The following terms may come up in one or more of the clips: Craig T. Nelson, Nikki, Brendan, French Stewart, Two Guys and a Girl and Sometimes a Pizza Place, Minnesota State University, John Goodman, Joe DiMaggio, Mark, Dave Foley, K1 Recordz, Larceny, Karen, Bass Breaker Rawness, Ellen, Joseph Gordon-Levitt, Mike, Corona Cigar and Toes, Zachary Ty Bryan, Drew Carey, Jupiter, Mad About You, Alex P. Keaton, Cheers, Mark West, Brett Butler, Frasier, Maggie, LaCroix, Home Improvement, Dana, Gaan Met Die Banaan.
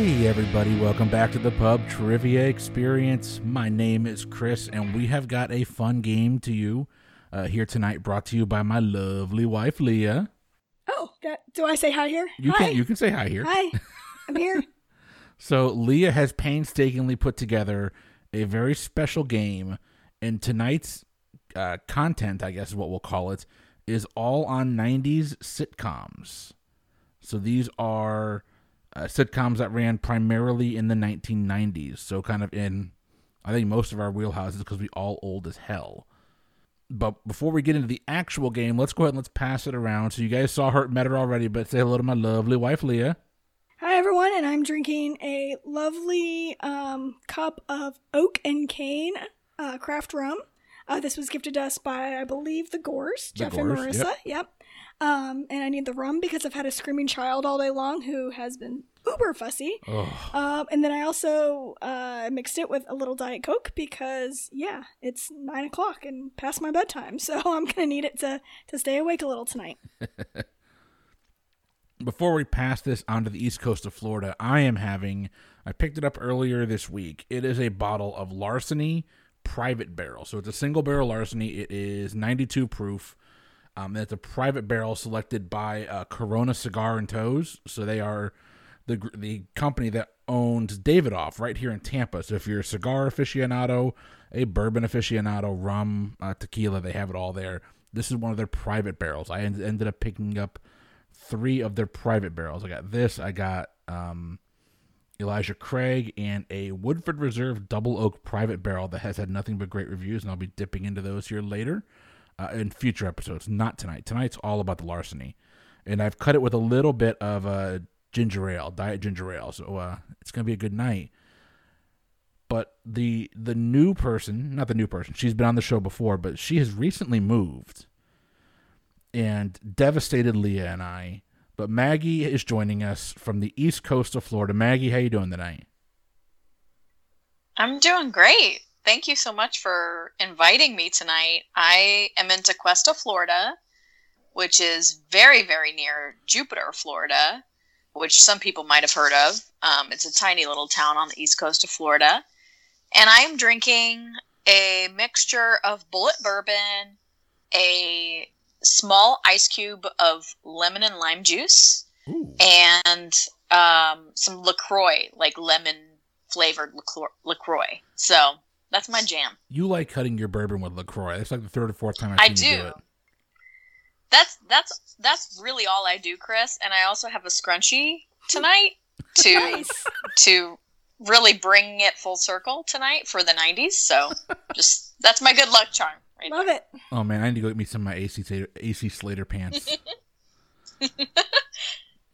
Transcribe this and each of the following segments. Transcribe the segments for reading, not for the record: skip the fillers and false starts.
Hey everybody, welcome back to the Pub Trivia Experience. My name is Chris, and we have got a fun game to you here tonight, brought to you by my lovely wife, Leah. Oh, do I say hi here? You can say hi here. Hi, I'm here. So Leah has painstakingly put together a very special game, and tonight's content, I guess is what we'll call it, is all on 90s sitcoms. So these are sitcoms that ran primarily in the 1990s, so kind of in, I think, most of our wheelhouses because we all old as hell. But before we get into the actual game, let's go ahead and let's pass it around. So you guys saw her, met her already, but say hello to my lovely wife, Leah. Hi, everyone, and I'm drinking a lovely cup of Oak and Cane craft rum. This was gifted to us by, I believe, the Gores, Jeff and Marissa. Yep. And I need the rum because I've had a screaming child all day long who has been uber fussy. And then I also mixed it with a little Diet Coke because, yeah, it's 9 o'clock and past my bedtime. So I'm going to need it to stay awake a little tonight. Before we pass this onto the east coast of Florida, I picked it up earlier this week. It is a bottle of Larceny Private Barrel. So it's a single barrel Larceny. It is 92 proof. That's a private barrel selected by Corona Cigar and Toes. So they are the company that owns Davidoff right here in Tampa. So if you're a cigar aficionado, a bourbon aficionado, rum, tequila, they have it all there. This is one of their private barrels. I ended up picking up 3 of their private barrels. I got this. I got Elijah Craig and a Woodford Reserve Double Oak private barrel that has had nothing but great reviews, and I'll be dipping into those here later. In future episodes, not tonight. Tonight's all about the Larceny. And I've cut it with a little bit of ginger ale, diet ginger ale. So it's going to be a good night. But the new person, not the new person, she's been on the show before, but she has recently moved and devastated Leah and I. But Maggie is joining us from the east coast of Florida. Maggie, how you doing tonight? I'm doing great. Thank you so much for inviting me tonight. I am in Tequesta, Florida, which is very, very near Jupiter, Florida, which some people might have heard of. It's a tiny little town on the east coast of Florida. And I am drinking a mixture of bullet bourbon, a small ice cube of lemon and lime juice, and some LaCroix, like lemon-flavored LaCroix. So that's my jam. You like cutting your bourbon with LaCroix. That's like the third or fourth time I've seen you do it. That's really all I do, Chris. And I also have a scrunchie tonight to really bring it full circle tonight for the 90s. So just that's my good luck charm. Right Love there. It. Oh man, I need to go get me some of my AC Slater pants.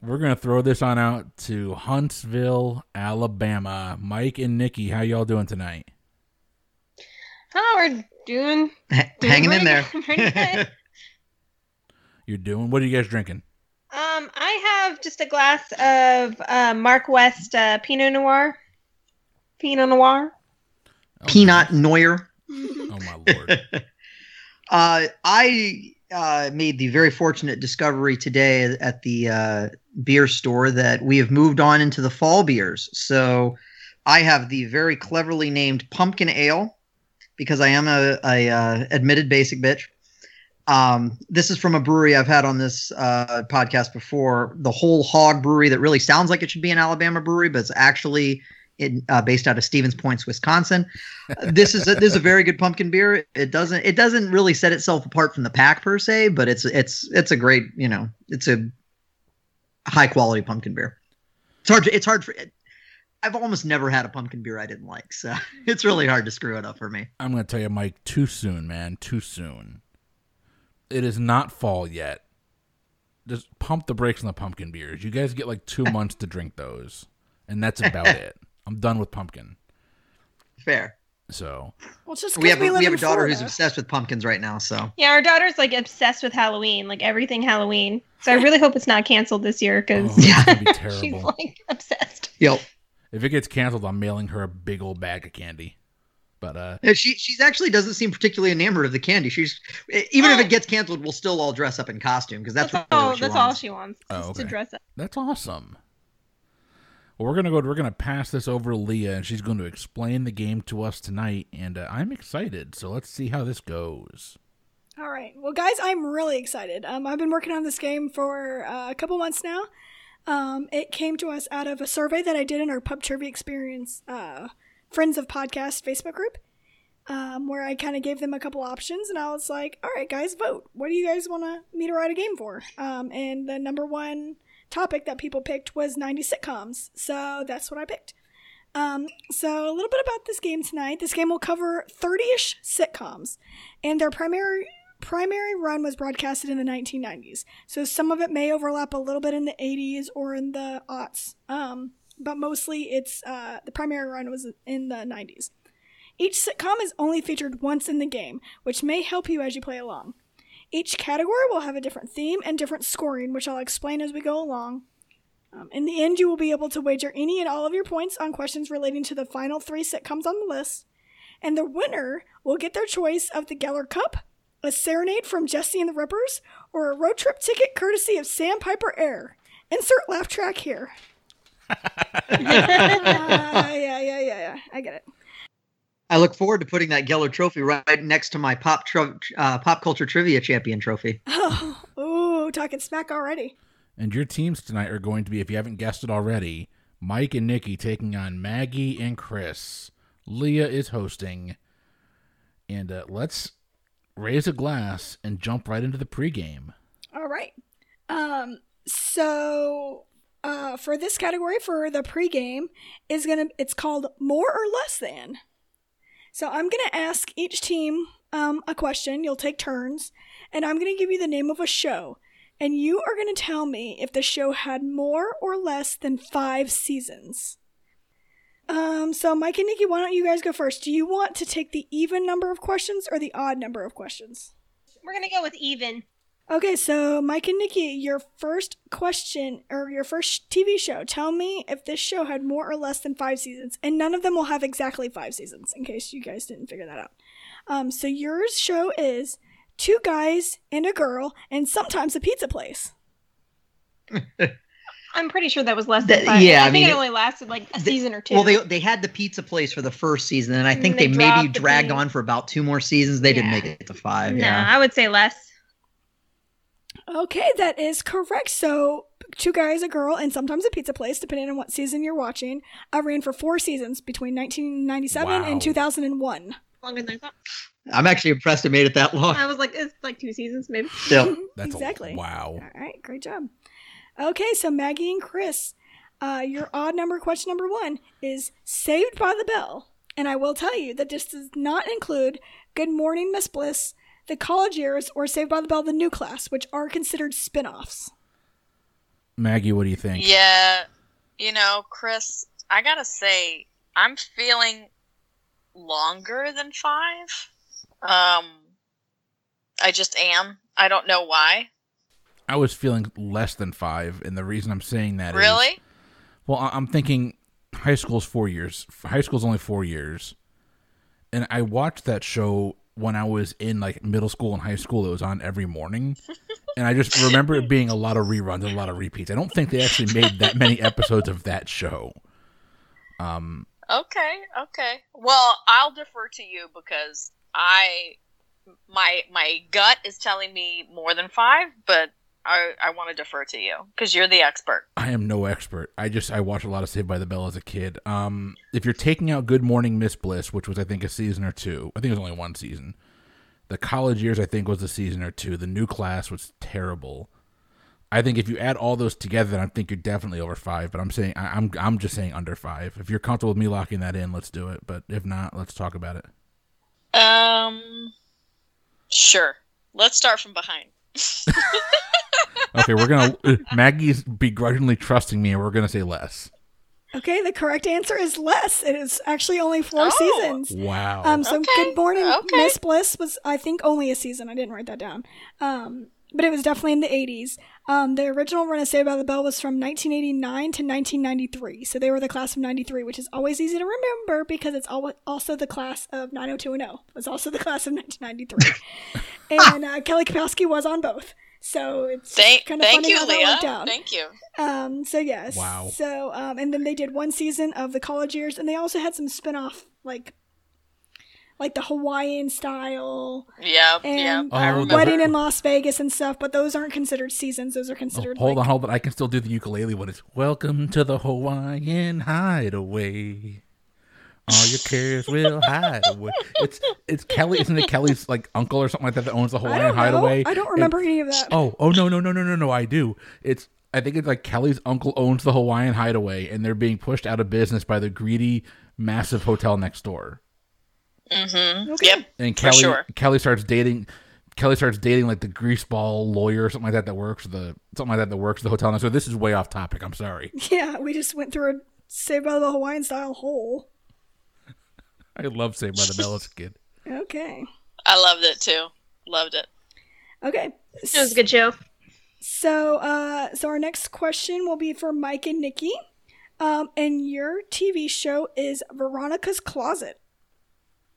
We're gonna throw this on out to Huntsville, Alabama. Mike and Nikki, how y'all doing tonight? Oh, we're doing hanging in there. Pretty good. You're doing? What are you guys drinking? I have just a glass of Mark West Pinot Noir. Okay. Peanut Noir. Oh my lord. I made the very fortunate discovery today at the beer store that we have moved on into the fall beers. So I have the very cleverly named Pumpkin Ale, because I am a admitted basic bitch. This is from a brewery I've had on this podcast before, the Whole Hog Brewery, that really sounds like it should be an Alabama brewery, but it's actually based out of Stevens Point, Wisconsin. This is a very good pumpkin beer. It doesn't really set itself apart from the pack per se, but it's a great, it's a high quality pumpkin beer. I've almost never had a pumpkin beer I didn't like, so it's really hard to screw it up for me. I'm going to tell you, Mike, too soon, man, too soon. It is not fall yet. Just pump the brakes on the pumpkin beers. You guys get like 2 months to drink those, and that's about it. I'm done with pumpkin. Fair. So well, just we have a daughter Florida who's obsessed with pumpkins right now. So yeah, our daughter's like obsessed with Halloween, like everything Halloween. So I really hope it's not canceled this year because she's like obsessed. Yep. If it gets canceled, I'm mailing her a big old bag of candy. But she actually doesn't seem particularly enamored of the candy. She's if it gets canceled, we'll still all dress up in costume because that's all she wants. Just to dress up. That's awesome. Well, we're going to go. We're going to pass this over to Leah, and she's going to explain the game to us tonight. And I'm excited, so let's see how this goes. All right. Well, guys, I'm really excited. I've been working on this game for a couple months now. It came to us out of a survey that I did in our Pub Trivia Experience Friends of Podcast Facebook group, where I kind of gave them a couple options, and I was like, all right, guys, vote. What do you guys want me to write a game for? And the number one topic that people picked was 90s sitcoms, so that's what I picked. So a little bit about this game tonight. This game will cover 30-ish sitcoms, and their primary run was broadcasted in the 1990s, so some of it may overlap a little bit in the 80s or in the aughts, but mostly it's the primary run was in the 90s. Each sitcom is only featured once in the game, which may help you as you play along. Each category will have a different theme and different scoring, which I'll explain as we go along. In the end, you will be able to wager any and all of your points on questions relating to the final three sitcoms on the list. And the winner will get their choice of the Geller Cup, a serenade from Jesse and the Rippers, or a road trip ticket courtesy of Sandpiper Air. Insert laugh track here. Yeah. I get it. I look forward to putting that Geller trophy right next to my pop culture trivia champion trophy. Oh, ooh, talking smack already. And your teams tonight are going to be, if you haven't guessed it already, Mike and Nikki taking on Maggie and Chris. Leah is hosting. And let's raise a glass and jump right into the pregame. All right. So for this category, for the pregame, it's called More or Less Than. So I'm going to ask each team a question. You'll take turns. And I'm going to give you the name of a show. And you are going to tell me if the show had more or less than 5 seasons. So Mike and Nikki, why don't you guys go first? Do you want to take the even number of questions or the odd number of questions? We're going to go with even. Okay, so Mike and Nikki, your first question or your first TV show. Tell me if this show had more or less than 5 seasons, and none of them will have exactly 5 seasons, in case you guys didn't figure that out. So your show is Two Guys and a Girl, and Sometimes a Pizza Place. I'm pretty sure that was less than 5. Yeah, I mean, it only lasted like a season or two. Well, they had the pizza place for the first season, and I think they maybe dragged on for about 2 more seasons. They didn't make it to 5. No, yeah. I would say less. Okay, that is correct. So, Two Guys, a Girl, and Sometimes a Pizza Place, depending on what season you're watching. I ran for 4 seasons between 1997 and 2001. Longer than I thought. I'm actually impressed it made it that long. I was like, it's like 2 seasons, maybe. Yeah, that's exactly. Wow. All right, great job. Okay, so Maggie and Chris, your odd number question number 1 is Saved by the Bell. And I will tell you that this does not include Good Morning, Miss Bliss, The College Years, or Saved by the Bell, The New Class, which are considered spin-offs. Maggie, what do you think? Yeah, Chris, I gotta say, I'm feeling longer than 5. I just am. I don't know why. I was feeling less than 5, and the reason I'm saying that is... Really? Well, I'm thinking high school's 4 years. High school's only 4 years. And I watched that show... when I was in like middle school and high school, it was on every morning. And I just remember it being a lot of reruns and a lot of repeats. I don't think they actually made that many episodes of that show. Okay. Well, I'll defer to you because my gut is telling me more than 5, but I want to defer to you because you're the expert. I am no expert. I watched a lot of Saved by the Bell as a kid. If you're taking out Good Morning, Miss Bliss, which was I think a season or 2. I think it was only 1 season. The College Years I think was a season or 2. The New Class was terrible. I think if you add all those together, then I think you're definitely over 5. But I'm saying I'm just saying under 5. If you're comfortable with me locking that in, let's do it. But if not, let's talk about it. Sure. Let's start from behind. Okay, we're going to... Maggie's begrudgingly trusting me, and we're going to say less. Okay, the correct answer is less. It is actually only 4 seasons. Wow. So okay. Good Morning, Miss Bliss was, I think, only a season. I didn't write that down. But it was definitely in the 80s. The original run of Saved by the Bell was from 1989 to 1993. So they were the class of 93, which is always easy to remember because it's also the class of 90210. It was also the class of 1993. And Kelly Kapowski was on both. So it's kind of funny how that worked out. Thank you, Leah. So yes. Wow. So and then they did one season of the college years, and they also had some spinoff like the Hawaiian style. Yeah. And Wedding in Las Vegas and stuff, but those aren't considered seasons. Those are considered. Oh, hold on. I can still do the ukulele one. It's Welcome to the Hawaiian Hideaway. All your cares will hide away. It's Kelly, isn't it Kelly's like uncle or something like that owns the Hawaiian Hideaway? I don't remember any of that. Oh no, I do. I think it's like Kelly's uncle owns the Hawaiian Hideaway and they're being pushed out of business by the greedy, massive hotel next door. Mm-hmm. Okay. Yep. And Kelly starts dating like the greaseball lawyer or something like that that works the hotel next door. This is way off topic, I'm sorry. Yeah, we just went through a Saved by the Hawaiian style hole. I love Saved by the Bell as a kid. Okay. I loved it too. Loved it. Okay. It was a good show. So so our next question will be for Mike and Nikki. And your TV show is Veronica's Closet.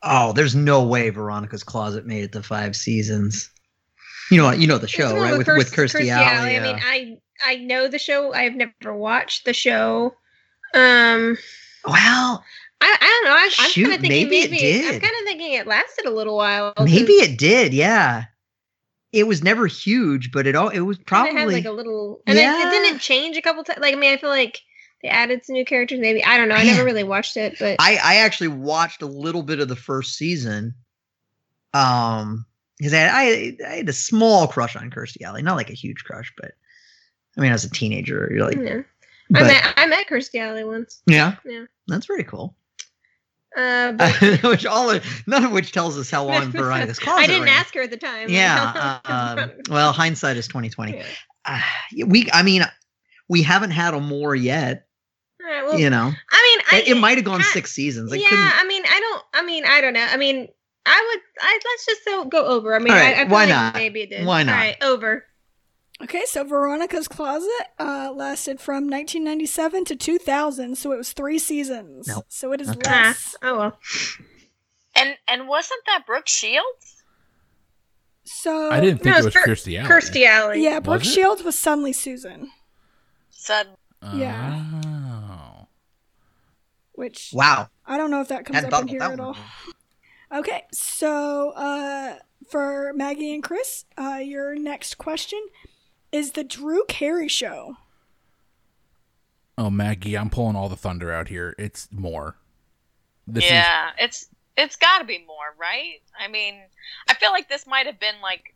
Oh, there's no way Veronica's Closet made it to 5 seasons. You know the show, right? With Kirstie Alley. Yeah. I mean, I know the show. I've never watched the show. Well... I don't know. I'm kind of thinking maybe it did. I'm kind of thinking it lasted a little while. Maybe it did. Yeah, it was never huge, but it was probably had like a little. And yeah. It didn't change a couple times. Like I mean, I feel like they added some new characters. Maybe I don't know. I never really watched it, but I actually watched a little bit of the first season. Because I had a small crush on Kirstie Alley, not like a huge crush, but I mean, as a teenager, you're like, yeah. But, I met Kirstie Alley once. Yeah, that's pretty cool. None of which tells us how long Veronica's Closet. I didn't ask her at the time. Yeah. Well, hindsight is 20/20. We haven't had a more yet. All right, well, I mean, it might have gone 6 seasons. I don't know. I mean, let's just go over. I mean, right, I why not? Maybe it did. Why not? All right, over. Okay, so Veronica's Closet lasted from 1997 to 2000, so it was 3 seasons. Nope. So it is less. Oh well. And wasn't that Brooke Shields? So I didn't think it was Kirstie Alley. Kirstie Alley. Yeah, Brooke Shields was Suddenly Susan. Yeah. Oh. Which. Wow. I don't know if that comes up in here at all. Okay, so for Maggie and Chris, your next question. Is the Drew Carey Show? Oh, Maggie, I'm pulling all the thunder out here. It's more. It's got to be more, right? I mean, I feel like this might have been like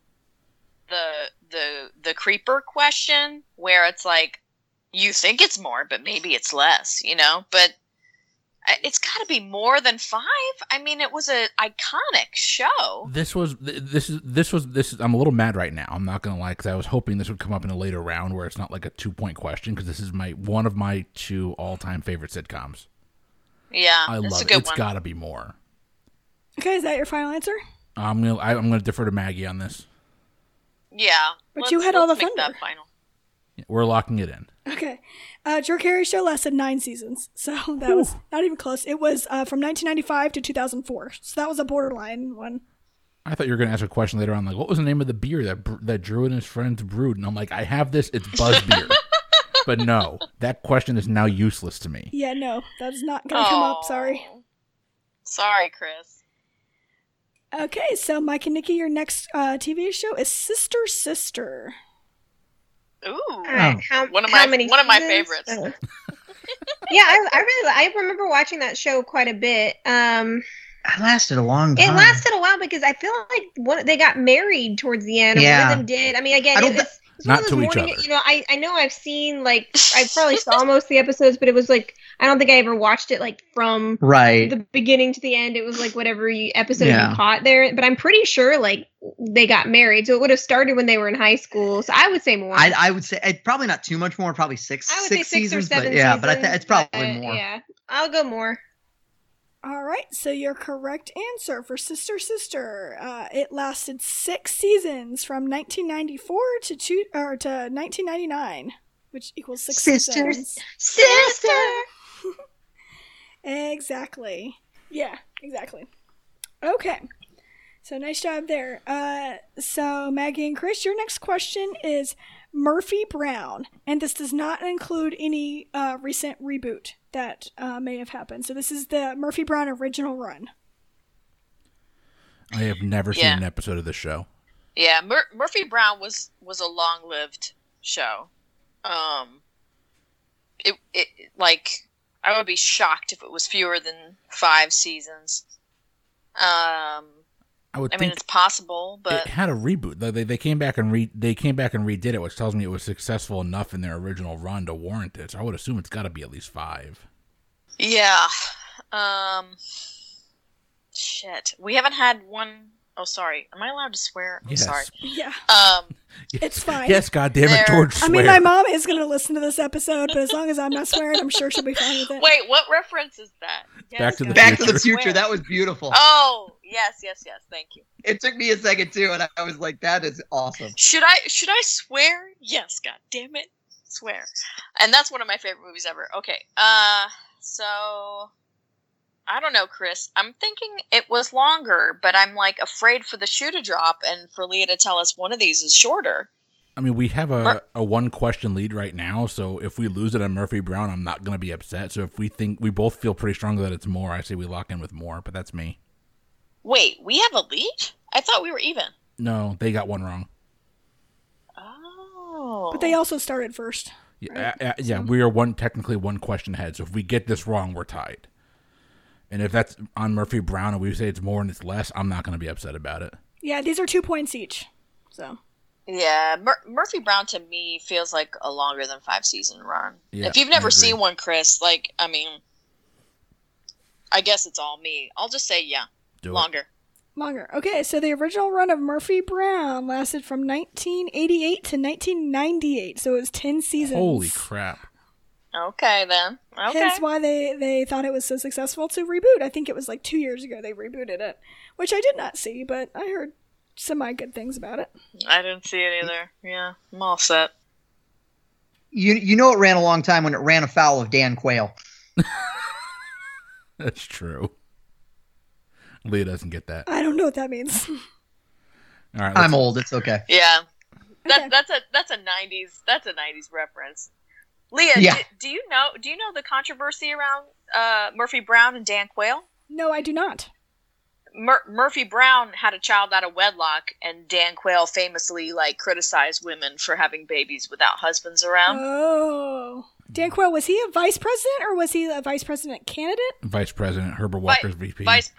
the creeper question, where it's like you think it's more, but maybe it's less, But it's got to be more than 5. I mean, it was an iconic show. This is. I'm a little mad right now. I'm not gonna lie, because I was hoping this would come up in a later round where it's not like a 2-point question. Because this is one of my 2 all-time favorite sitcoms. Yeah, I love it. It's got to be more. Okay, is that your final answer? I'm gonna defer to Maggie on this. Yeah, but you had all the fun. That final. We're locking it in. Okay. Drew Carey Show lasted 9 seasons, so that was not even close. It was from 1995 to 2004, so that was a borderline one. I thought you were going to ask a question later on, like, what was the name of the beer that Drew and his friends brewed? And I'm like, I have this, it's Buzz Beer. But no, that question is now useless to me. Yeah, no, that is not going to come up, sorry. Sorry, Chris. Okay, so Mike and Nikki, your next TV show is Sister Sister. Ooh, one of my favorites. Oh. Yeah, I remember watching that show quite a bit. It lasted a long time. It lasted a while because I feel like they got married towards the end. Yeah. One of them did. I mean, again, it's not to each other. I know I've seen I probably saw most of the episodes, but it was like I don't think I ever watched it from the beginning to the end. It was like whatever episode you caught there. But I'm pretty sure they got married. So it would have started when they were in high school. So I would say more. I would say probably not too much more. Probably 6 I would say 6 seasons, or 7 seasons. Yeah, but it's probably more. Yeah, I'll go more. All right. So your correct answer for Sister Sister. It lasted 6 seasons from 1994 to 1999, which equals 6 seasons. Sister! Exactly. Yeah, exactly. Okay. So nice job there. So Maggie and Chris, your next question is Murphy Brown, and this does not include any recent reboot that may have happened. So this is the Murphy Brown original run. I have never seen an episode of this show. Yeah, Murphy Brown was a long-lived show. It like I would be shocked if it was fewer than 5 seasons. I mean, it's possible, but it had a reboot. They came back and redid it, which tells me it was successful enough in their original run to warrant it. So I would assume it's got to be at least 5. Yeah. Shit. We haven't had one. Oh, sorry. Am I allowed to swear? I'm sorry. Yeah. Yes. It's fine. Yes, goddamn it, George. Swear. I mean, my mom is going to listen to this episode, but as long as I'm not swearing, I'm sure she'll be fine with it. Wait, what reference is that? Yes, Back to the Future. That was beautiful. Oh, yes. Thank you. It took me a second too, and I was like, "That is awesome." Should I swear? Yes, goddamn it, swear. And that's one of my favorite movies ever. Okay. So. I don't know, Chris. I'm thinking it was longer, but I'm like afraid for the shoe to drop and for Leah to tell us one of these is shorter. I mean, we have a one-question lead right now, so if we lose it on Murphy Brown, I'm not going to be upset. So if we think we both feel pretty strongly that it's more, I say we lock in with more, but that's me. Wait, we have a lead? I thought we were even. No, they got one wrong. Oh. But they also started first. Yeah, right? We are technically one question ahead, so if we get this wrong, we're tied. And if that's on Murphy Brown and we say it's more and it's less, I'm not going to be upset about it. Yeah, these are 2 points each. So. Yeah, Murphy Brown to me feels like a longer than 5-season run. Yeah, if you've never seen one, Chris, like, I mean, I guess it's all me. I'll just say, yeah, longer. Okay, so the original run of Murphy Brown lasted from 1988 to 1998. So it was 10 seasons. Holy crap. Okay, then. Okay. Hence why they thought it was so successful to reboot. I think it was like 2 years ago they rebooted it, which I did not see, but I heard semi-good things about it. I didn't see it either. Yeah, I'm all set. You know it ran a long time when it ran afoul of Dan Quayle. That's true. Leah doesn't get that. I don't know what that means. All right, I'm old. It's okay. Yeah. That's a 90s reference. Leah, yeah. do you know the controversy around Murphy Brown and Dan Quayle? No, I do not. Murphy Brown had a child out of wedlock, and Dan Quayle famously criticized women for having babies without husbands around. Oh, Dan Quayle, was he a vice president or was he a vice president candidate? Vice president, Herbert Walker's VP. Okay.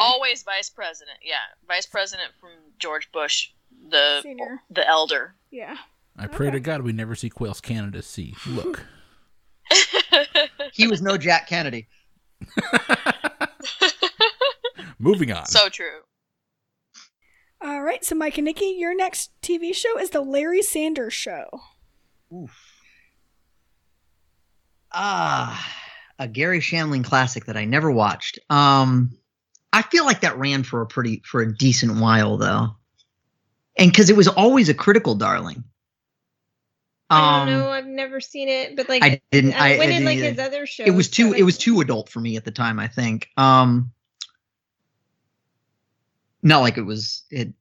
Always vice president. Yeah, vice president from George Bush, the senior. The elder. Yeah. I pray to God we never see Quayle's candidacy. Look. He was no Jack Kennedy. Moving on. So true. All right, so Mike and Nikki, your next TV show is The Larry Sanders Show. Oof. A Gary Shandling classic that I never watched. I feel like that ran for a decent while, though. And because it was always a critical darling. I don't know. I've never seen it, but like, his other shows. It was too. It was too adult for me at the time. I think. Not like it was. It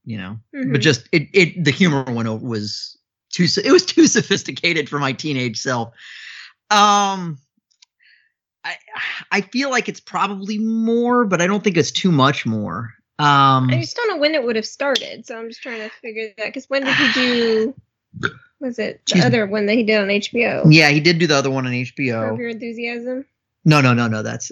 but just it. The humor one was too. It was too sophisticated for my teenage self. I feel like it's probably more, but I don't think it's too much more. I just don't know when it would have started, so I'm just trying to figure that. Because when did he do? Was it the other one that he did on HBO? Yeah, he did do the other one on HBO. Curb Your Enthusiasm? No. That's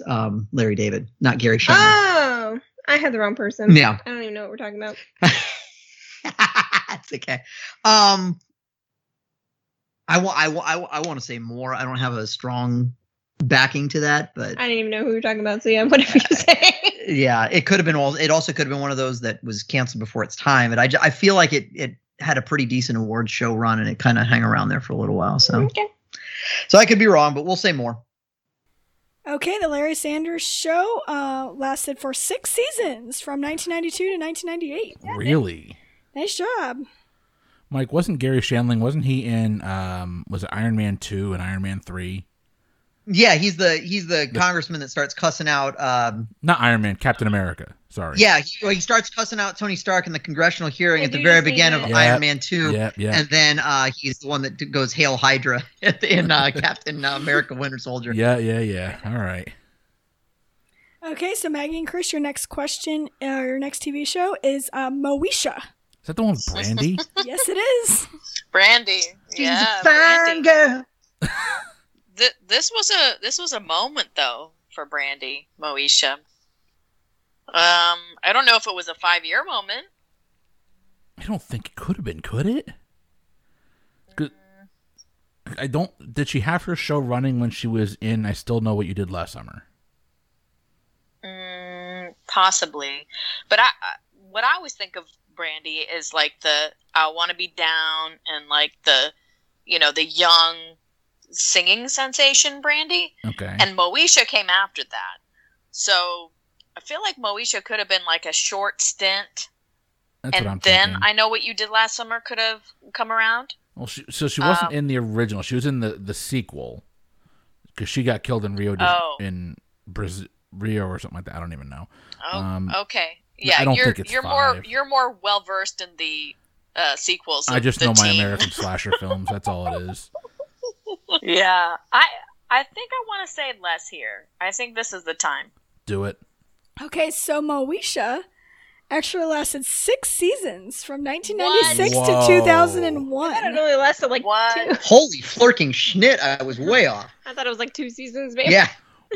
Larry David, not Gary Shandling. Oh, I had the wrong person. Yeah. I don't even know what we're talking about. It's okay. I want to say more. I don't have a strong backing to that, but I didn't even know who you were talking about, so yeah, whatever you say. Yeah, it could have been all. It also could have been one of those that was canceled before its time, and I feel like it had a pretty decent awards show run, and it kind of hung around there for a little while. So, So I could be wrong, but we'll say more. Okay. The Larry Sanders Show lasted for 6 seasons from 1992 to 1998. Yeah, really? Nice job. Mike, wasn't Gary Shandling, wasn't he in, was it Iron Man 2 and Iron Man 3? Yeah, he's the congressman that starts cussing out. Not Iron Man, Captain America. Sorry. Yeah, he starts cussing out Tony Stark in the congressional hearing at the very beginning of Iron Man 2. Yep. And then he's the one that goes Hail Hydra in Captain America Winter Soldier. Yeah. All right. Okay, so Maggie and Chris, your next question, your next TV show is Moesha. Is that the one with Brandy? Yes, it is. Brandy. She's a fine girl. This was a moment though for Brandy Moesha. I don't know if it was a 5-year moment. I don't think it could have been, could it? I don't. Did she have her show running when she was in I Still Know What You Did Last Summer? Possibly, but what I always think of Brandy is like the I Want to Be Down and like the the young singing sensation Brandy. Okay. And Moesha came after that, so I feel like Moesha could have been like a short stint. That's and what I'm then thinking. I Know What You Did Last Summer could have come around. Well, she wasn't in the original. She was in the sequel because she got killed in Rio or something like that. I don't even know. Oh, okay. Yeah, I don't think it's five. You're more well versed in the sequels. I just know my American slasher films. That's all it is. Yeah, I think I want to say less here. I think this is the time. Do it. Okay, so Moesha actually lasted 6 seasons from 1996 to 2001. I thought it only lasted like 2. Holy flirking schnit! I was way off. I thought it was like 2 seasons, baby. Yeah.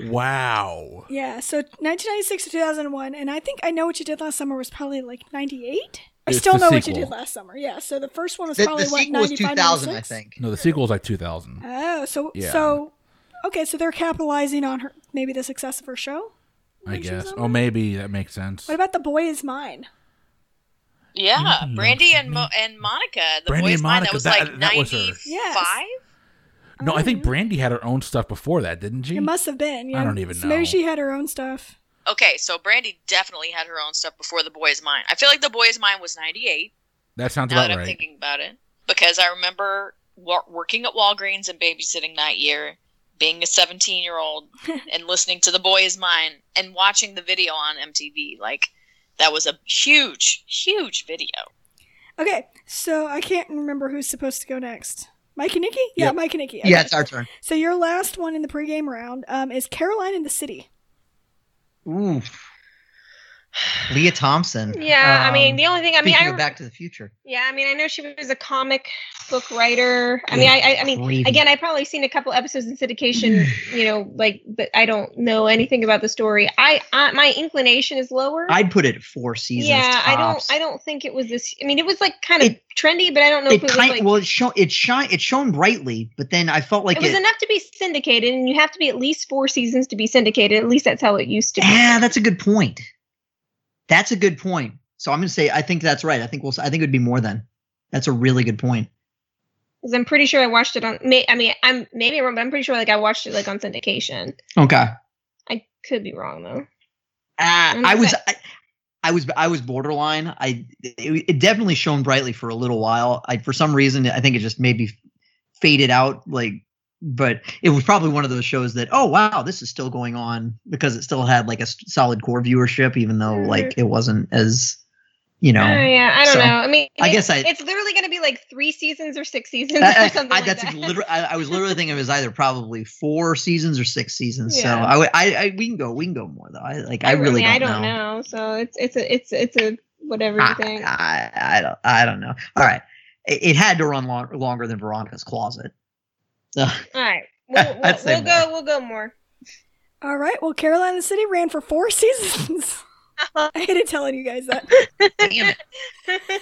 Wow. Yeah, so 1996 to 2001, and I think I Know What You Did Last Summer was probably like 98. I Still Know What You Did Last Summer. Yeah, so the first one was probably what, 95, 2000, 96? I think. No, the sequel was like 2000. Oh, so okay, so they're capitalizing on her, maybe the success of her show. I guess. Oh, maybe that makes sense. What about The Boy Is Mine? Yeah, Brandy and Monica. The Boy Is Mine, that was like 95. No, I think Brandy had her own stuff before that, didn't she? It must have been. Yeah. I don't even know. Maybe she had her own stuff. Okay, so Brandy definitely had her own stuff before The Boy Is Mine. I feel like The Boy Is Mine was 98. That sounds about right. Now that I'm thinking about it. Because I remember working at Walgreens and babysitting that year, being a 17-year-old and listening to The Boy Is Mine and watching the video on MTV. Like, that was a huge, huge video. Okay, so I can't remember who's supposed to go next. Mike and Nikki? Yeah, yep. Mike and Nikki. Okay. Yeah, it's our turn. So your last one in the pregame round is Caroline in the City. Ooh. Leah Thompson. Yeah, I mean, the only thing... I mean, of Back to the Future. Yeah, I mean, I know she was a comic book writer. I mean, I mean, again, I've probably seen a couple episodes in syndication, but I don't know anything about the story. I my inclination is lower. I'd put it at 4 seasons. Yeah, tops. I don't think it was this... I mean, it was, like, kind of trendy, but I don't know if it was, like... Well, it shone brightly, but then I felt like... It was enough to be syndicated, and you have to be at least 4 seasons to be syndicated. At least that's how it used to be. Yeah, that's a good point. That's a good point. So I'm going to say I think that's right. I think it would be more than. That's a really good point. Because I'm pretty sure I watched it on. I mean, I'm maybe wrong, but I'm pretty sure like I watched it like on syndication. Okay. I could be wrong though. I was borderline. It definitely shone brightly for a little while. For some reason, I think it just maybe faded out. Like, but it was probably one of those shows that, oh, wow, this is still going on because it still had like a solid core viewership, even though like it wasn't as, I don't know. I mean, I guess it's literally going to be like 3 seasons or 6 seasons or something like that. I was literally thinking it was either probably 4 seasons or 6 seasons. Yeah. So we can go more though. I really don't know. So it's a whatever you think. I don't know. All right. It had to run longer than Veronica's Closet. All right, we'll go more. All right, well, Caroline in the City ran for 4 seasons. I hated telling you guys that. Damn it!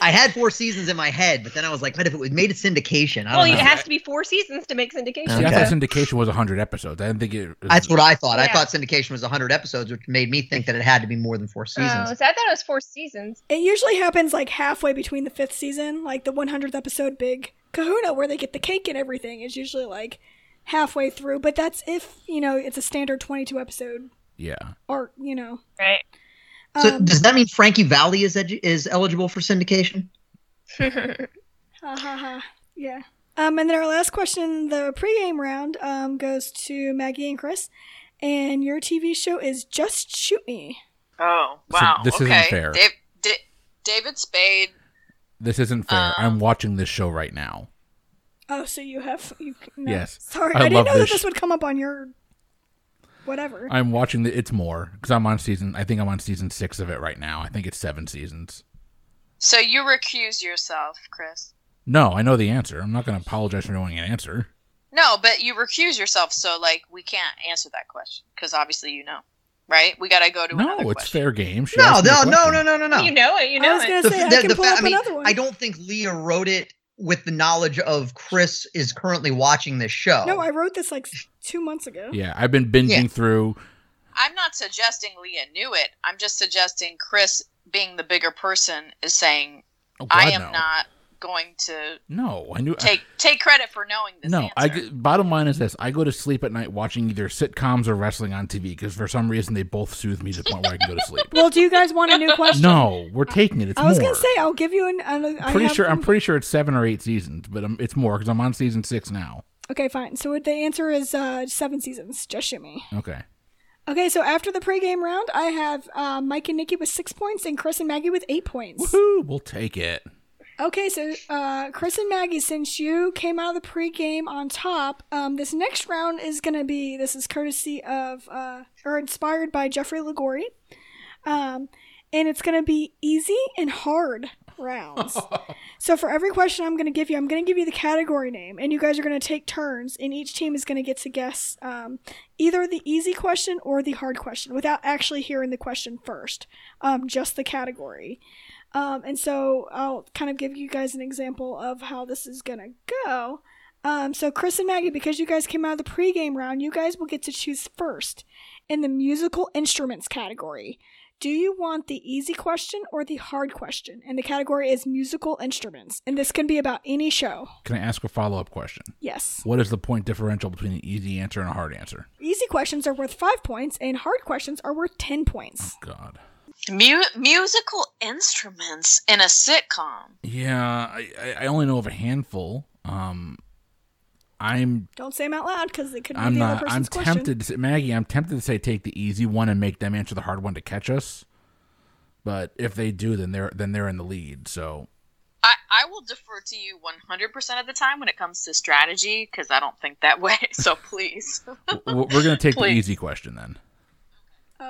I had 4 seasons in my head, but then I was like, "What if it was made a syndication?" It has to be 4 seasons to make syndication. Okay. See, I thought syndication was 100 episodes. I didn't think it. That's what I thought. Yeah. I thought syndication was 100 episodes, which made me think that it had to be more than 4 seasons. Oh, so I thought it was 4 seasons. It usually happens like halfway between the 5th season, like the 100th episode, Big Kahuna, where they get the cake and everything, is usually like halfway through, but that's if it's a standard 22 episode arc, right? So does that mean Frankie Valli is eligible for syndication? Yeah. And then our last question, the pregame round, goes to Maggie and Chris. And your TV show is Just Shoot Me. Oh, wow. So this isn't fair. David Spade. This isn't fair. I'm watching this show right now. Oh, so you have... Yes. Sorry, I didn't know that this would come up on your... Whatever. I'm watching the... It's more. Because I'm on season... I think I'm on season 6 of it right now. I think it's 7 seasons. So you recuse yourself, Chris. No, I know the answer. I'm not going to apologize for knowing an answer. No, but you recuse yourself, so, like, we can't answer that question. Because obviously you know. Right? We got to go to another question. No, it's fair game. No. You know it. I was going to say, another one. I don't think Leah wrote it with the knowledge of Chris is currently watching this show. No, I wrote this like 2 months ago. Yeah, I've been binging through. I'm not suggesting Leah knew it. I'm just suggesting Chris, being the bigger person, is saying, not going to take credit for knowing this answer. Bottom line is this. I go to sleep at night watching either sitcoms or wrestling on TV because for some reason they both soothe me to the point where I can go to sleep. Well, do you guys want a new question? No, we're taking it. It's more. I was going to say, I'll give you an... I'm pretty sure it's 7 or 8 seasons, but it's more because I'm on season 6 now. Okay, fine. So the answer is 7 seasons. Just Shoot Me. Okay, so after the pregame round, I have Mike and Nikki with 6 points and Chris and Maggie with 8 points. Woohoo! We'll take it. Okay, so Chris and Maggie, since you came out of the pregame on top, this next round is going to be, this is courtesy of, or inspired by Jeffrey LaGorry, and it's going to be easy and hard rounds. So for every question I'm going to give you the category name, and you guys are going to take turns, and each team is going to get to guess either the easy question or the hard question without actually hearing the question first, just the category. And so I'll kind of give you guys an example of how this is going to go. So Chris and Maggie, because you guys came out of the pregame round, you guys will get to choose first in the musical instruments category. Do you want the easy question or the hard question? And the category is musical instruments. And this can be about any show. Can I ask a follow-up question? Yes. What is the point differential between an easy answer and a hard answer? Easy questions are worth 5 points and hard questions are worth 10 points. Oh, God. Musical instruments in a sitcom. Yeah, I only know of a handful. Don't say them out loud because it could be the other person's question. I'm tempted to say take the easy one and make them answer the hard one to catch us. But if they do, then they're in the lead. So I will defer to you 100% of the time when it comes to strategy because I don't think that way. So please, we're going to take the easy question then.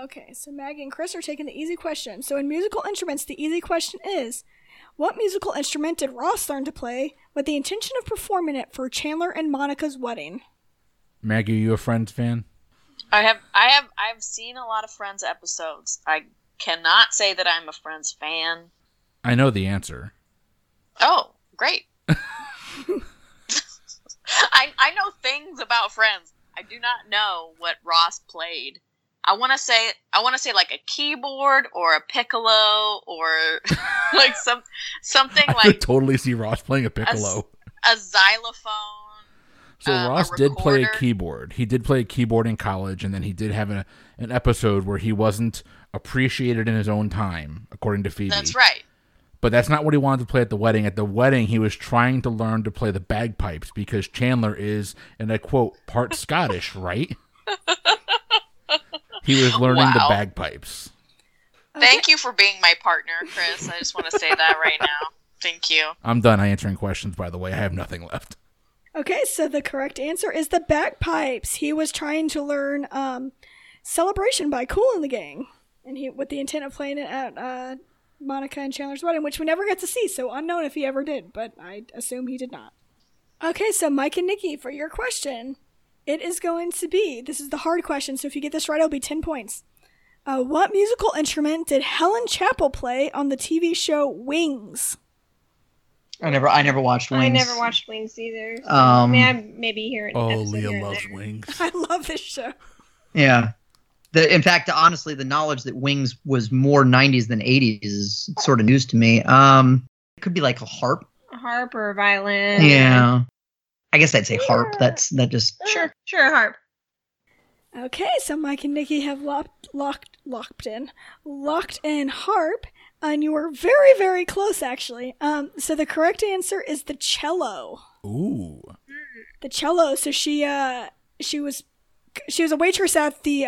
Okay, so Maggie and Chris are taking the easy question. So in musical instruments, the easy question is, what musical instrument did Ross learn to play with the intention of performing it for Chandler and Monica's wedding? Maggie, are you a Friends fan? I've seen a lot of Friends episodes. I cannot say that I'm a Friends fan. I know the answer. Oh, great. I know things about Friends. I do not know what Ross played. I want to say like a keyboard or a piccolo or like something I could totally see Ross playing a piccolo, a xylophone. So Ross did play a keyboard. He did play a keyboard in college, and then he did have an episode where he wasn't appreciated in his own time, according to Phoebe. That's right. But that's not what he wanted to play at the wedding. At the wedding, he was trying to learn to play the bagpipes because Chandler is, and I quote, part Scottish, right? He was learning the bagpipes. Okay. Thank you for being my partner, Chris. I just want to say that right now. Thank you. I'm done answering questions, by the way. I have nothing left. Okay, so the correct answer is the bagpipes. He was trying to learn Celebration by Kool and the Gang, and he with the intent of playing it at Monica and Chandler's wedding, which we never got to see, so unknown if he ever did, but I assume he did not. Okay, so Mike and Nikki, for your question... It is going to be, this is the hard question, so if you get this right, it'll be 10 points. What musical instrument did Helen Chappell play on the TV show Wings? I never watched Wings. I never watched Wings either. So maybe hear it. Oh, Leah loves Wings. I love this show. Yeah. In fact, honestly, the knowledge that Wings was more 90s than 80s is sort of news to me. It could be like a harp. A harp or a violin. Yeah. I guess I'd say harp. Sure, harp. Okay, so Mike and Nikki have locked in harp. And you were very, very close, actually. So the correct answer is the cello. Ooh. The cello. So she was a waitress at the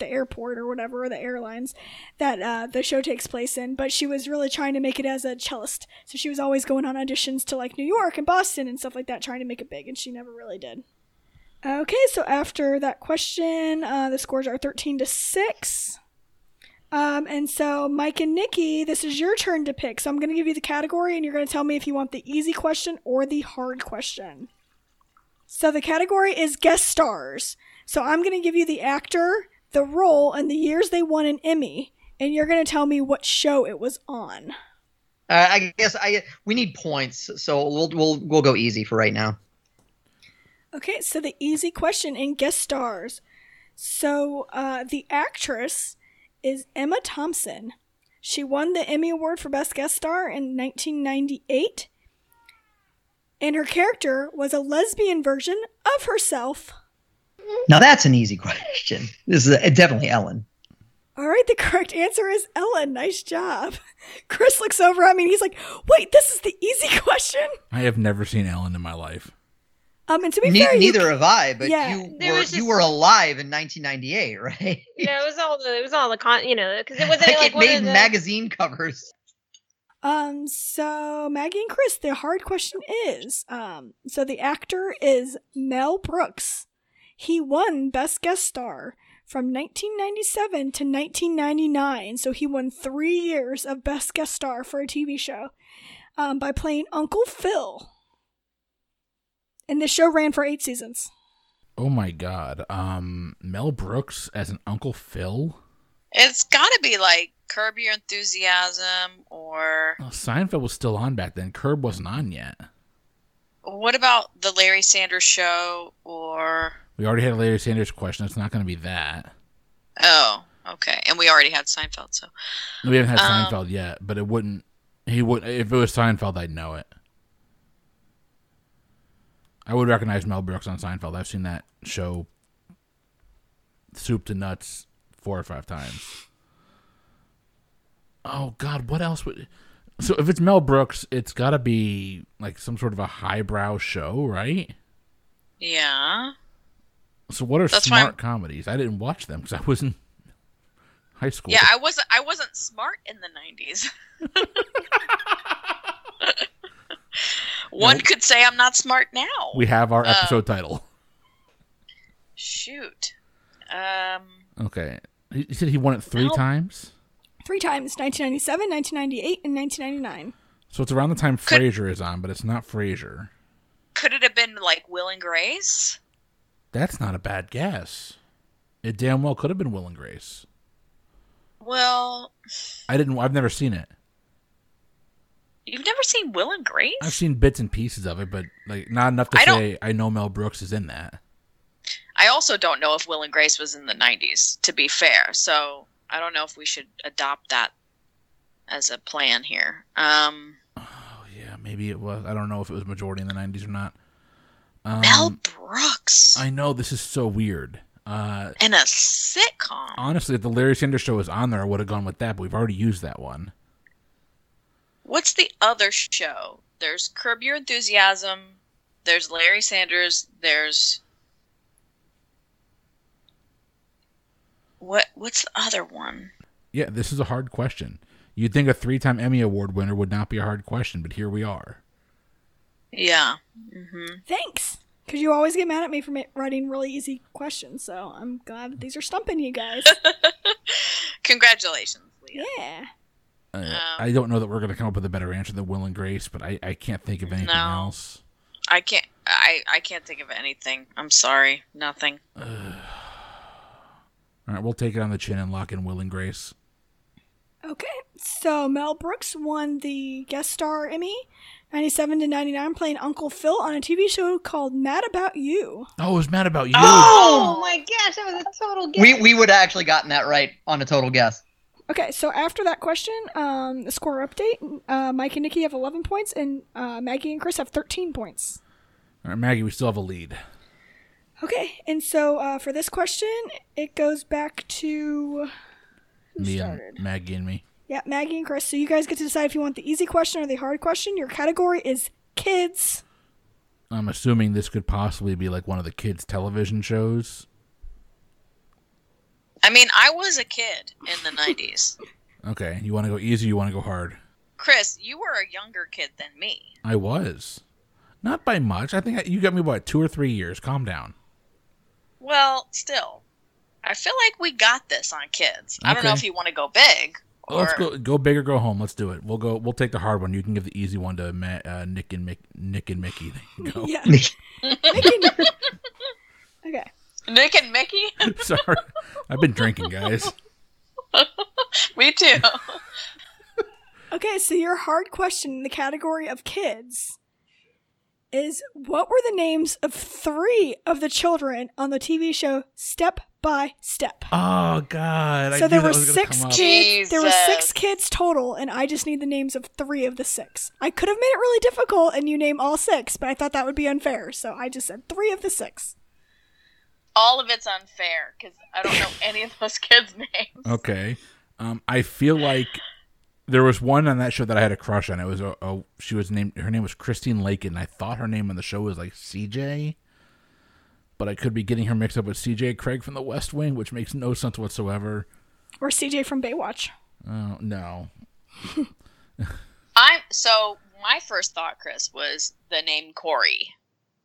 airport or whatever, or the airlines that the show takes place in, but she was really trying to make it as a cellist. So she was always going on auditions to like New York and Boston and stuff like that, trying to make it big, and she never really did. Okay, so after that question, the scores are 13-6. And so Mike and Nikki, this is your turn to pick. So I'm going to give you the category, and you're going to tell me if you want the easy question or the hard question. So the category is guest stars. So I'm going to give you the actor, the role, and the years they won an Emmy, and you're going to tell me what show it was on. I guess we need points, so we'll go easy for right now. Okay, so the easy question in guest stars. So the actress is Emma Thompson. She won the Emmy Award for Best Guest Star in 1998, and her character was a lesbian version of herself. Now that's an easy question. This is definitely Ellen. All right, the correct answer is Ellen. Nice job. Chris looks over at me and he's like, wait, this is the easy question? I have never seen Ellen in my life. And to be fair, neither have I, but yeah. You were alive in 1998, right? Yeah, it was all the because it wasn't like it made magazine covers. So Maggie and Chris, the hard question is, so the actor is Mel Brooks. He won Best Guest Star from 1997 to 1999, so he won 3 years of Best Guest Star for a TV show by playing Uncle Phil. And the show ran for 8 seasons. Oh my god. Mel Brooks as an Uncle Phil? It's gotta be like Curb Your Enthusiasm or... Oh, Seinfeld was still on back then. Curb wasn't on yet. What about The Larry Sanders Show or... We already had a Larry Sanders question. It's not going to be that. Oh, okay. And we already had Seinfeld, so... We haven't had Seinfeld yet, but it wouldn't... He would, if it was Seinfeld, I'd know it. I would recognize Mel Brooks on Seinfeld. I've seen that show soup to nuts 4 or 5 times. Oh, God, what else would... So if it's Mel Brooks, it's got to be like some sort of a highbrow show, right? Yeah. So what are smart comedies? I didn't watch them because I was in high school. Yeah, I wasn't smart in the 90s. One could say I'm not smart now. We have our episode title. Shoot. Okay. You said he won it three times? 3 times, 1997, 1998, and 1999. So it's around the time Frasier is on, but it's not Frasier. Could it have been like Will and Grace? That's not a bad guess. It damn well could have been Will and Grace. Well, I've never seen it. You've never seen Will and Grace? I've seen bits and pieces of it, but like not enough to say I know Mel Brooks is in that. I also don't know if Will and Grace was in the 90s, to be fair. So I don't know if we should adopt that as a plan here. Oh yeah, maybe it was. I don't know if it was majority in the 90s or not. Mel Brooks. I know, this is so weird. And a sitcom. Honestly, if the Larry Sanders Show was on there, I would have gone with that, but we've already used that one. What's the other show? There's Curb Your Enthusiasm. There's Larry Sanders. There's... What's the other one? Yeah, this is a hard question. You'd think a 3-time Emmy Award winner would not be a hard question, but here we are. Yeah. Mm-hmm. Thanks. Because you always get mad at me for writing really easy questions, so I'm glad that these are stumping you guys. Congratulations, Leah. Yeah. I don't know that we're going to come up with a better answer than Will and Grace, but I can't think of anything else. I can't think of anything. I'm sorry. Nothing. All right, we'll take it on the chin and lock in Will and Grace. Okay, so Mel Brooks won the Guest Star Emmy, 97 to 99, playing Uncle Phil on a TV show called Mad About You. Oh, it was Mad About You. Oh my gosh, that was a total guess. We would have actually gotten that right on a total guess. Okay, so after that question, the score update, Mike and Nikki have 11 points, and Maggie and Chris have 13 points. All right, Maggie, we still have a lead. Okay, and so for this question, it goes back to... Maggie and me. Yeah, Maggie and Chris. So you guys get to decide if you want the easy question or the hard question. Your category is kids. I'm assuming this could possibly be like one of the kids' television shows. I mean, I was a kid in the 90s. Okay. You want to go easy, you want to go hard? Chris, you were a younger kid than me. I was. Not by much. I think you got me, what, 2 or 3 years? Calm down. Well, still. I feel like we got this on kids. Okay. I don't know if you want to go big. Or... Let's go big or go home. Let's do it. We'll take the hard one. You can give the easy one to Nick and Mickey. There you go. Yeah. Okay. Nick and Mickey? Sorry. I've been drinking, guys. Me too. Okay, so your hard question in the category of kids is, what were the names of 3 of the children on the TV show Step by Step? Oh, God. So there were 6 kids total, and I just need the names of 3 of the 6. I could have made it really difficult and you name all 6, but I thought that would be unfair, so I just said 3 of the 6. All of it's unfair, because I don't know any of those kids' names. Okay. I feel like there was one on that show that I had a crush on. It was her name was Christine Lakin. I thought her name on the show was like CJ, but I could be getting her mixed up with CJ Craig from The West Wing, which makes no sense whatsoever. Or CJ from Baywatch. Oh, no. So my first thought, Chris, was the name Corey,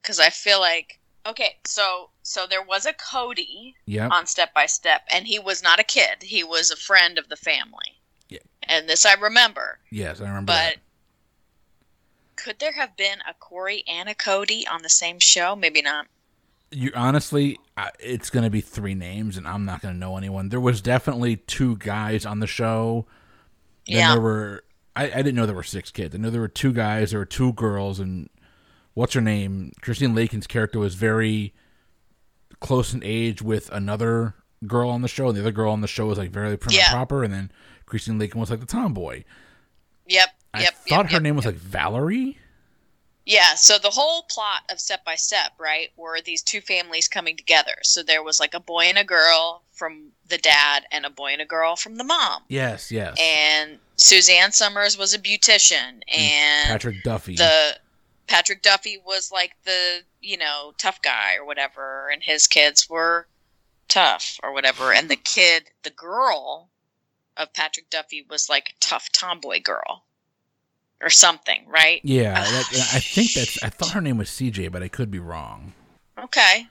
because I feel like, okay, so there was a Cody on Step by Step, and he was not a kid. He was a friend of the family. Yeah. And this I remember. Yes, I remember that. But could there have been a Corey and a Cody on the same show? Maybe not. It's going to be 3 names, and I'm not going to know anyone. There was definitely 2 guys on the show. Then there were... I didn't know there were 6 kids. I know there were 2 guys, there were 2 girls, and... What's her name? Christine Lakin's character was very close in age with another girl on the show. And the other girl on the show was like very prim and proper. And then Christine Lakin was like the tomboy. Yep. I thought her name was like Valerie. Yeah. So the whole plot of Step by Step, right, were these 2 families coming together. So there was like a boy and a girl from the dad and a boy and a girl from the mom. Yes. Yes. And Suzanne Summers was a beautician. And Patrick Duffy was like the, tough guy or whatever, and his kids were tough or whatever. And the girl of Patrick Duffy was like tough tomboy girl or something, right? Yeah. I thought her name was CJ, but I could be wrong. Okay.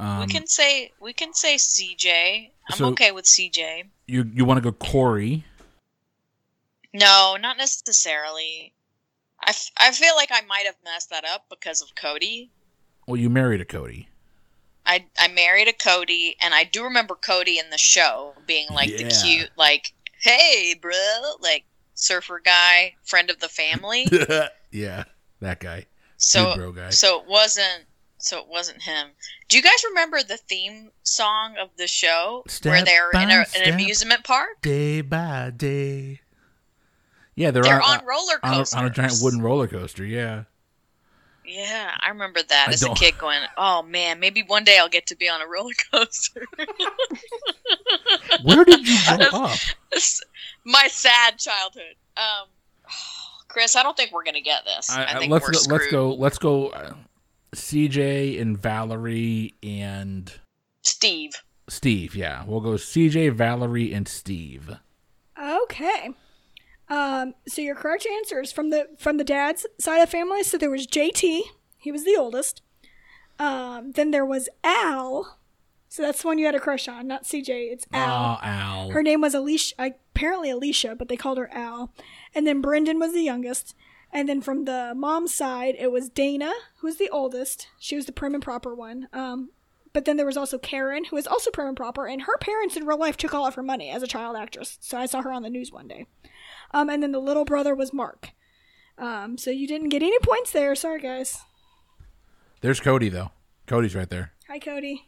We can say CJ. I'm okay with CJ. You want to go Corey? No, not necessarily. I feel like I might have messed that up because of Cody. Well, you married a Cody. I married a Cody, and I do remember Cody in the show being like the cute, like, hey, bro, like surfer guy, friend of the family. Yeah, that guy. So, bro guy. So it wasn't him. Do you guys remember the theme song of the show where they're in an amusement park? Day by day. Yeah, they're on roller coasters. On a giant wooden roller coaster, yeah. Yeah, I remember that as a kid going, oh man, maybe one day I'll get to be on a roller coaster. Where did you grow up? My sad childhood. Chris, I don't think we're going to get this. Let's go CJ and Valerie and... Steve, yeah. We'll go CJ, Valerie, and Steve. Okay. So your correct answer is from the dad's side of the family. So there was JT. He was the oldest. Then there was Al. So that's the one you had a crush on, not CJ. It's Al. Oh, Al. Her name was Alicia, but they called her Al. And then Brendan was the youngest. And then from the mom's side, it was Dana, who was the oldest. She was the prim and proper one. But then there was also Karen, who was also prim and proper. And her parents in real life took all of her money as a child actress. So I saw her on the news one day. And then the little brother was Mark. So you didn't get any points there. Sorry, guys. There's Cody, though. Cody's right there. Hi, Cody.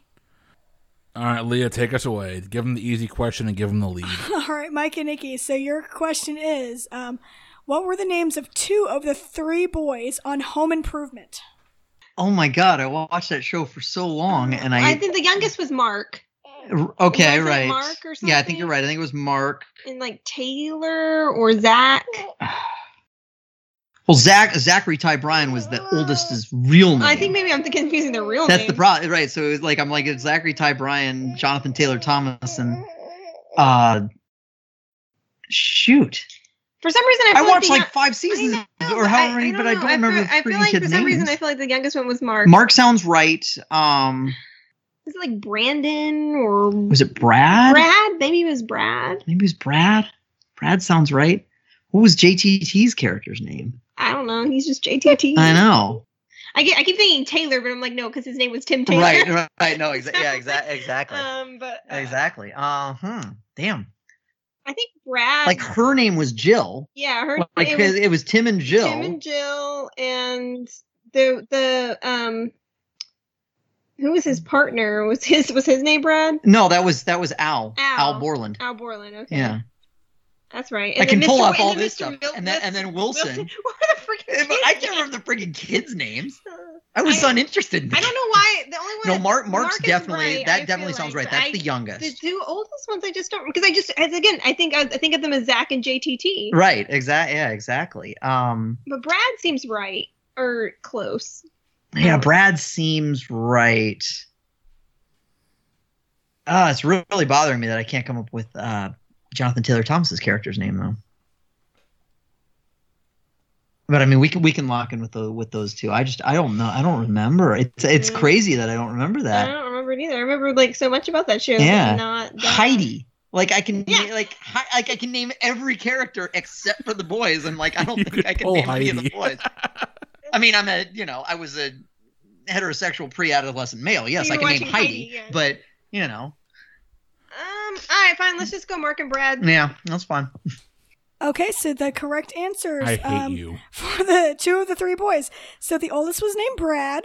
All right, Leah, take us away. Give him the easy question and give him the lead. All right, Mike and Nikki. So your question is, what were the names of 2 of the 3 boys on Home Improvement? Oh, my God. I watched that show for so long. And I think the youngest was Mark. Okay, was right. Mark or something? Yeah, I think you're right. I think it was Mark. And like Taylor or Zach. Well, Zachary Ty Bryan was the oldest real name. I think maybe I'm confusing the real name. That's the problem, right? So it was like, I'm like, it's Zachary Ty Bryan, Jonathan Taylor Thomas, and shoot. For some reason, I watched like 5 seasons or however many, but I don't remember the freaking kid names. I feel like for some reason, I feel like the youngest one was Mark. Mark sounds right. Was it like Brandon or was it Brad? Maybe it was Brad. Brad sounds right. What was JTT's character's name? I don't know. He's just JTT. I know. I keep thinking Taylor, but I'm like, no, because his name was Tim Taylor. Right. No, exactly. Exactly. Damn. I think Brad. Like her name was Jill. Yeah, her. Like it was Tim and Jill. Tim and Jill, and the who was his partner? Was his name Brad? No, that was Al Borland. Al Borland. Okay. Yeah. That's right. And I can pull up all this stuff. And then Wilson. What are the freaking kids? I can't remember the freaking kids' names. I was uninterested in that. I don't know why. The only one. No, Mark's definitely right, that definitely sounds like, right. That's the youngest. The two oldest ones I just don't, because I think of them as Zach and JTT. Right. Exactly. Yeah. Exactly. But Brad seems right or close. Yeah, Brad seems right. It's really bothering me that I can't come up with Jonathan Taylor Thomas's character's name though. But I mean, we can lock in with those two. I don't know. I don't remember. It's crazy that I don't remember that. I don't remember it either. I remember like so much about that show. Yeah. Not Heidi. Like I can I can name every character except for the boys. And like I don't think I can name Heidi. Any of the boys. I mean, I was a heterosexual pre-adolescent male. Yes, so I can name Heidi. Yeah. But you know. All right, fine. Let's just go Mark and Brad. Yeah, that's fine. Okay, so the correct answers I hate you. For the two of the three boys. So the oldest was named Brad.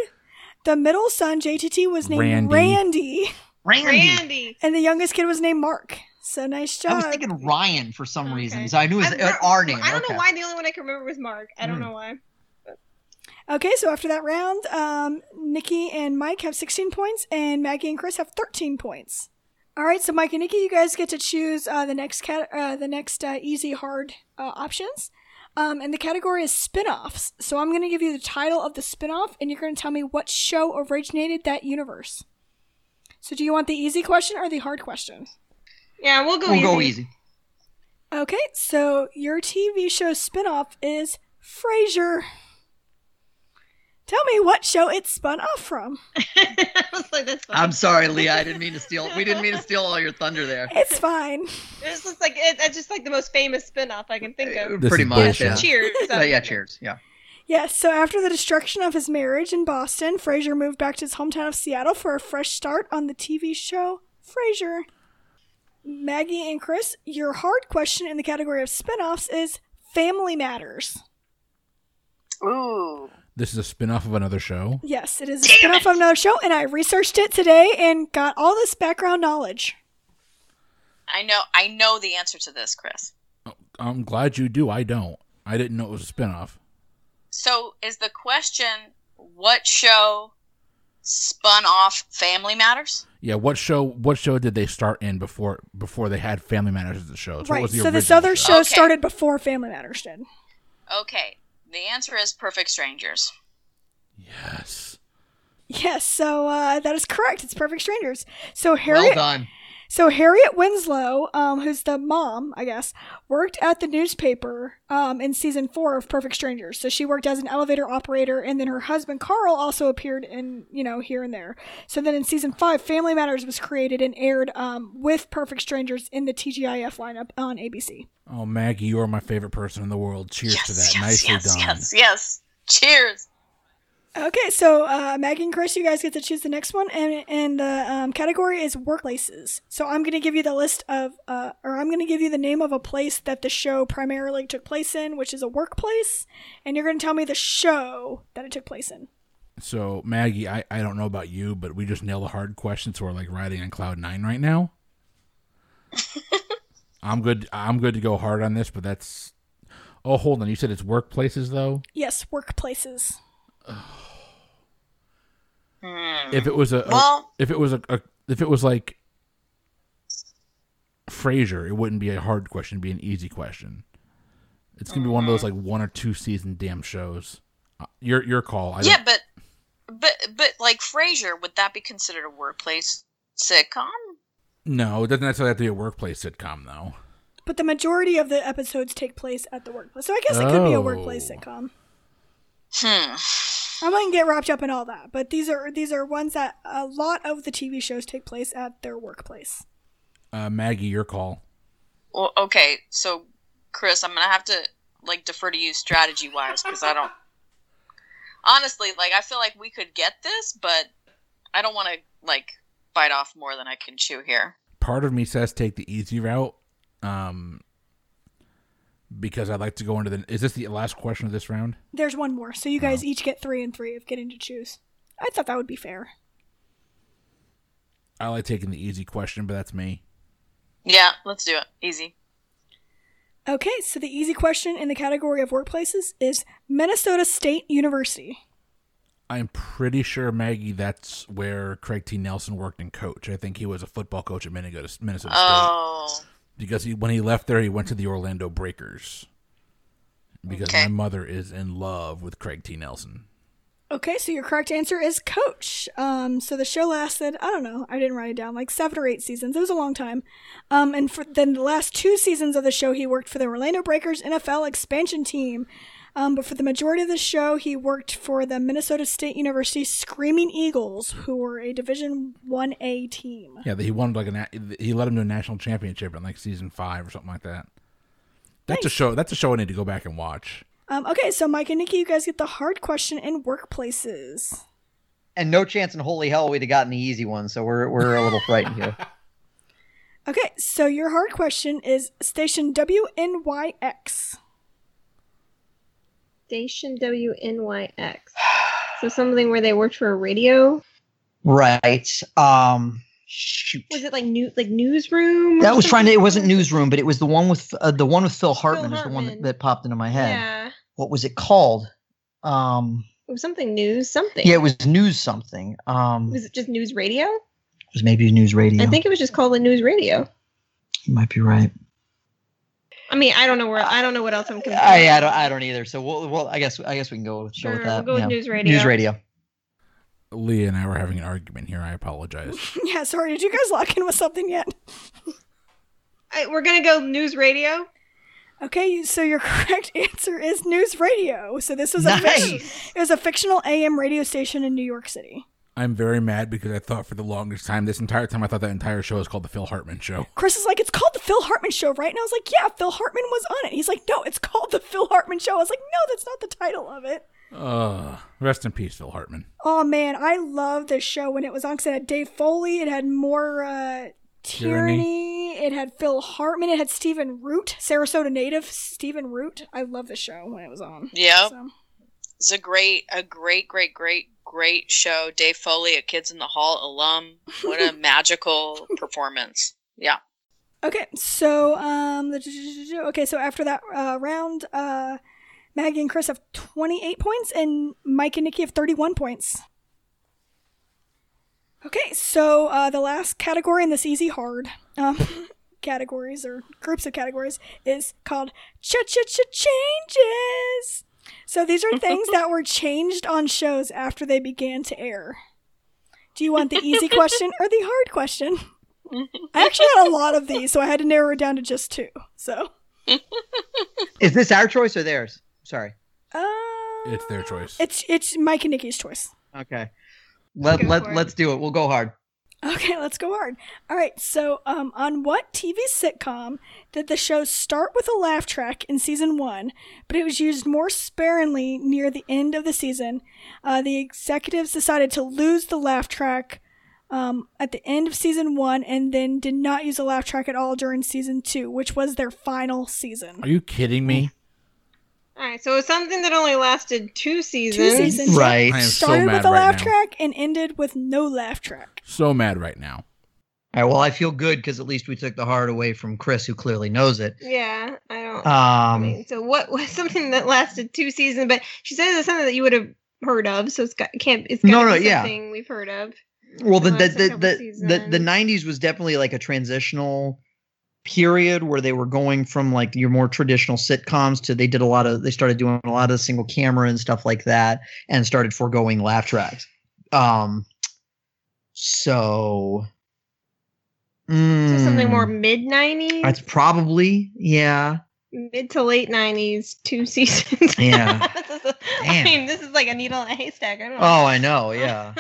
The middle son, JTT, was named Randy. And the youngest kid was named Mark. So nice job. I was thinking Ryan for some reason. So I knew it was our name. I don't know why the only one I can remember was Mark. I don't know why. Okay, so after that round, Nikki and Mike have 16 points, and Maggie and Chris have 13 points. All right, so Mike and Nikki, you guys get to choose the next easy, hard options. And the category is spinoffs. So I'm going to give you the title of the spinoff, and you're going to tell me what show originated that universe. So do you want the easy question or the hard question? Yeah, we'll go easy. Okay, so your TV show spinoff is Frasier. Tell me what show it spun off from. I was like, that's fine. I'm sorry, Leah. We didn't mean to steal all your thunder there. It's fine. This looks like it's just like the most famous spinoff I can think of. Pretty much. Yeah. Cheers. Yeah, Cheers. Yeah. Yeah. So after the destruction of his marriage in Boston, Frasier moved back to his hometown of Seattle for a fresh start on the TV show Frasier. Maggie and Chris, your hard question in the category of spinoffs is Family Matters. Ooh. This is a spinoff of another show? Yes, it is a spinoff of another show, and I researched it today and got all this background knowledge. I know the answer to this, Chris. Oh, I'm glad you do. I don't. I didn't know it was a spinoff. So is the question, what show spun off Family Matters? Yeah, what show did they start in before they had Family Matters as a show? So right, so this other show started before Family Matters did. Okay. The answer is Perfect Strangers. Yes. Yes, so that is correct. It's Perfect Strangers. So Harriet, well done. So Harriet Winslow, who's the mom, I guess, worked at the newspaper in season 4 of Perfect Strangers. So she worked as an elevator operator, and then her husband Carl also appeared in, here and there. So then in season 5, Family Matters was created and aired with Perfect Strangers in the TGIF lineup on ABC. Oh, Maggie, you are my favorite person in the world. Cheers to that. Nicely done. Yes. Cheers. Okay, so Maggie and Chris, you guys get to choose the next one, and the category is workplaces. So I'm going to give you the list of, I'm going to give you the name of a place that the show primarily took place in, which is a workplace, and you're going to tell me the show that it took place in. So Maggie, I don't know about you, but we just nailed a hard question, so we're like riding on cloud 9 right now. I'm good to go hard on this, but that's... Oh, hold on. You said it's workplaces, though? Yes, workplaces. If it was a, well, if it was like Frasier, it wouldn't be a hard question. It'd be an easy question. It's gonna be one of those like one or two season damn shows. Your call. But like Frasier, would that be considered a workplace sitcom? No, it doesn't necessarily have to be a workplace sitcom though. But the majority of the episodes take place at the workplace, so I guess it could be a workplace sitcom. I wouldn't get wrapped up in all that, but these are ones that a lot of the TV shows take place at their workplace. Maggie, your call. Well, okay, so Chris, I'm gonna have to like defer to you strategy wise because I don't. Honestly, like I feel like we could get this, but I don't want to like bite off more than I can chew here. Part of me says take the easy route, because I'd like to go into the. Is this the last question of this round? There's one more, so you guys each get 3 and 3 of getting to choose. I thought that would be fair. I like taking the easy question, but that's me. Yeah, let's do it easy. Okay, so the easy question in the category of workplaces is Minnesota State University. I'm pretty sure, Maggie, that's where Craig T. Nelson worked and coached. I think he was a football coach at Minnesota State. Oh. Because when he left there, he went to the Orlando Breakers. Because my mother is in love with Craig T. Nelson. Okay, so your correct answer is coach. So the show lasted, I don't know, I didn't write it down, like 7 or 8 seasons. It was a long time. And for then the last 2 seasons of the show, he worked for the Orlando Breakers NFL expansion team. But for the majority of the show, he worked for the Minnesota State University Screaming Eagles, who were a Division 1A team. Yeah, he won he led him to a national championship in like season 5 or something like that. That's nice. That's a show I need to go back and watch. Okay, so Mike and Nikki, you guys get the hard question in workplaces. And no chance in holy hell we'd have gotten the easy one, so we're a little frightened here. Okay, so your hard question is station WNYX. Station WNYX. So something where they worked for a radio? Right. Shoot. Was it like newsroom? That was it wasn't newsroom, but it was the one with Phil Hartman. The one that popped into my head. Yeah. What was it called? It was something news something. Yeah, it was news something. Was it just news radio? It was maybe news radio. I think it was just called the news radio. You might be right. I mean, I don't know what else I'm confused. I don't either. So we'll I guess we can go with that. We'll go with news radio. News radio. Leah and I were having an argument here. I apologize. Yeah, sorry. Did you guys lock in with something yet? We're going to go news radio. Okay, so your correct answer is news radio. So this was a fictional AM radio station in New York City. I'm very mad because I thought for the longest time, this entire time, I thought that entire show was called The Phil Hartman Show. Chris is like, it's called The Phil Hartman Show, right? And I was like, yeah, Phil Hartman was on it. He's like, no, it's called The Phil Hartman Show. I was like, no, that's not the title of it. Rest in peace, Phil Hartman. Oh man, I loved this show when it was on because it had Dave Foley, it had more Tierney, it had Phil Hartman, it had Stephen Root, Sarasota native Stephen Root. I loved the show when it was on. Yeah, so. It's a great show. Dave Foley, a Kids in the Hall alum. What a magical performance. Yeah. Okay, so after that round. Maggie and Chris have 28 points, and Mike and Nikki have 31 points. Okay, so the last category in this easy hard categories or groups of categories is called changes. So these are things that were changed on shows after they began to air. Do you want the easy question or the hard question? I actually had a lot of these, so I had to narrow it down to just 2. So, is this our choice or theirs? Sorry. It's their choice. It's Mike and Nikki's choice. Okay. Let's do it. We'll go hard. Okay, let's go hard. All right. So, on what TV sitcom did the show start with a laugh track in season 1, but it was used more sparingly near the end of the season? The executives decided to lose the laugh track at the end of season 1 and then did not use a laugh track at all during season 2, which was their final season. Are you kidding me? All right, so it was something that only lasted 2 seasons. 2 seasons. Right. I am started so mad with a laugh track and ended with no laugh track. So mad right now. All right, well, I feel good because at least we took the heart away from Chris, who clearly knows it. Yeah, I don't. I mean, so what was something that lasted 2 seasons? But she says it's something that you would have heard of, so it's got to be something we've heard of. Well, the 90s was definitely like a transitional period where they were going from like your more traditional sitcoms to they started doing a lot of single camera and stuff like that and started foregoing laugh tracks. So something more mid-90s? That's probably, yeah. Mid to late 90s, 2 seasons. Yeah. I mean, this is like a needle in a haystack. I don't know. Oh, I know, yeah.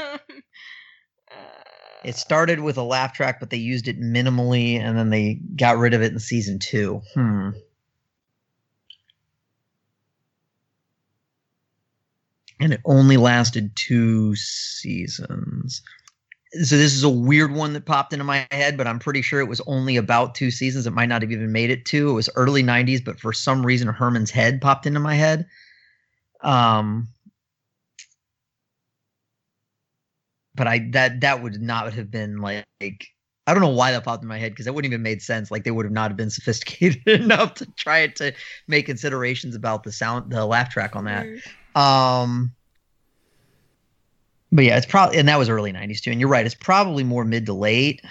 It started with a laugh track, but they used it minimally, and then they got rid of it in season 2. And it only lasted 2 seasons. So this is a weird one that popped into my head, but I'm pretty sure it was only about 2 seasons. It might not have even made it 2. It was early 90s, but for some reason, Herman's Head popped into my head. But that would not have been like, I don't know why that popped in my head, because that wouldn't even made sense. Like, they would have not been sophisticated enough to try to make considerations about the laugh track on that. But yeah, it's probably, and that was early 90s too. And you're right, it's probably more mid to late,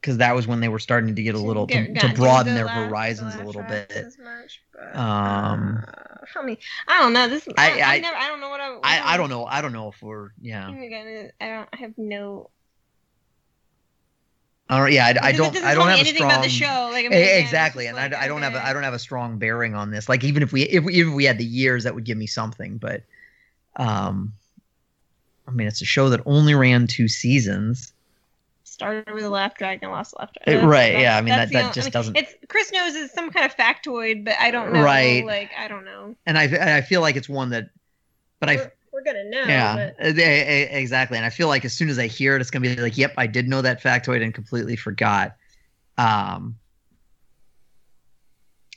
because that was when they were starting to get a little to broaden their horizons a little bit. Help me. I don't know. This I don't know what I don't know. I don't know if we're I don't have a strong about the show. Like, I mean, exactly, and like, I don't have a strong bearing on this. Like, even if we had the years, that would give me something. But, I mean, it's a show that only ran 2 seasons. Started with a laugh track and lost a laugh track. Right? Yeah. I mean, doesn't. It's, Chris knows it's some kind of factoid, but I don't know. Right? Like, I don't know. And I feel like it's one that, but we're gonna know. Yeah, but. Exactly. And I feel like as soon as I hear it, it's gonna be like, "Yep, I did know that factoid and completely forgot."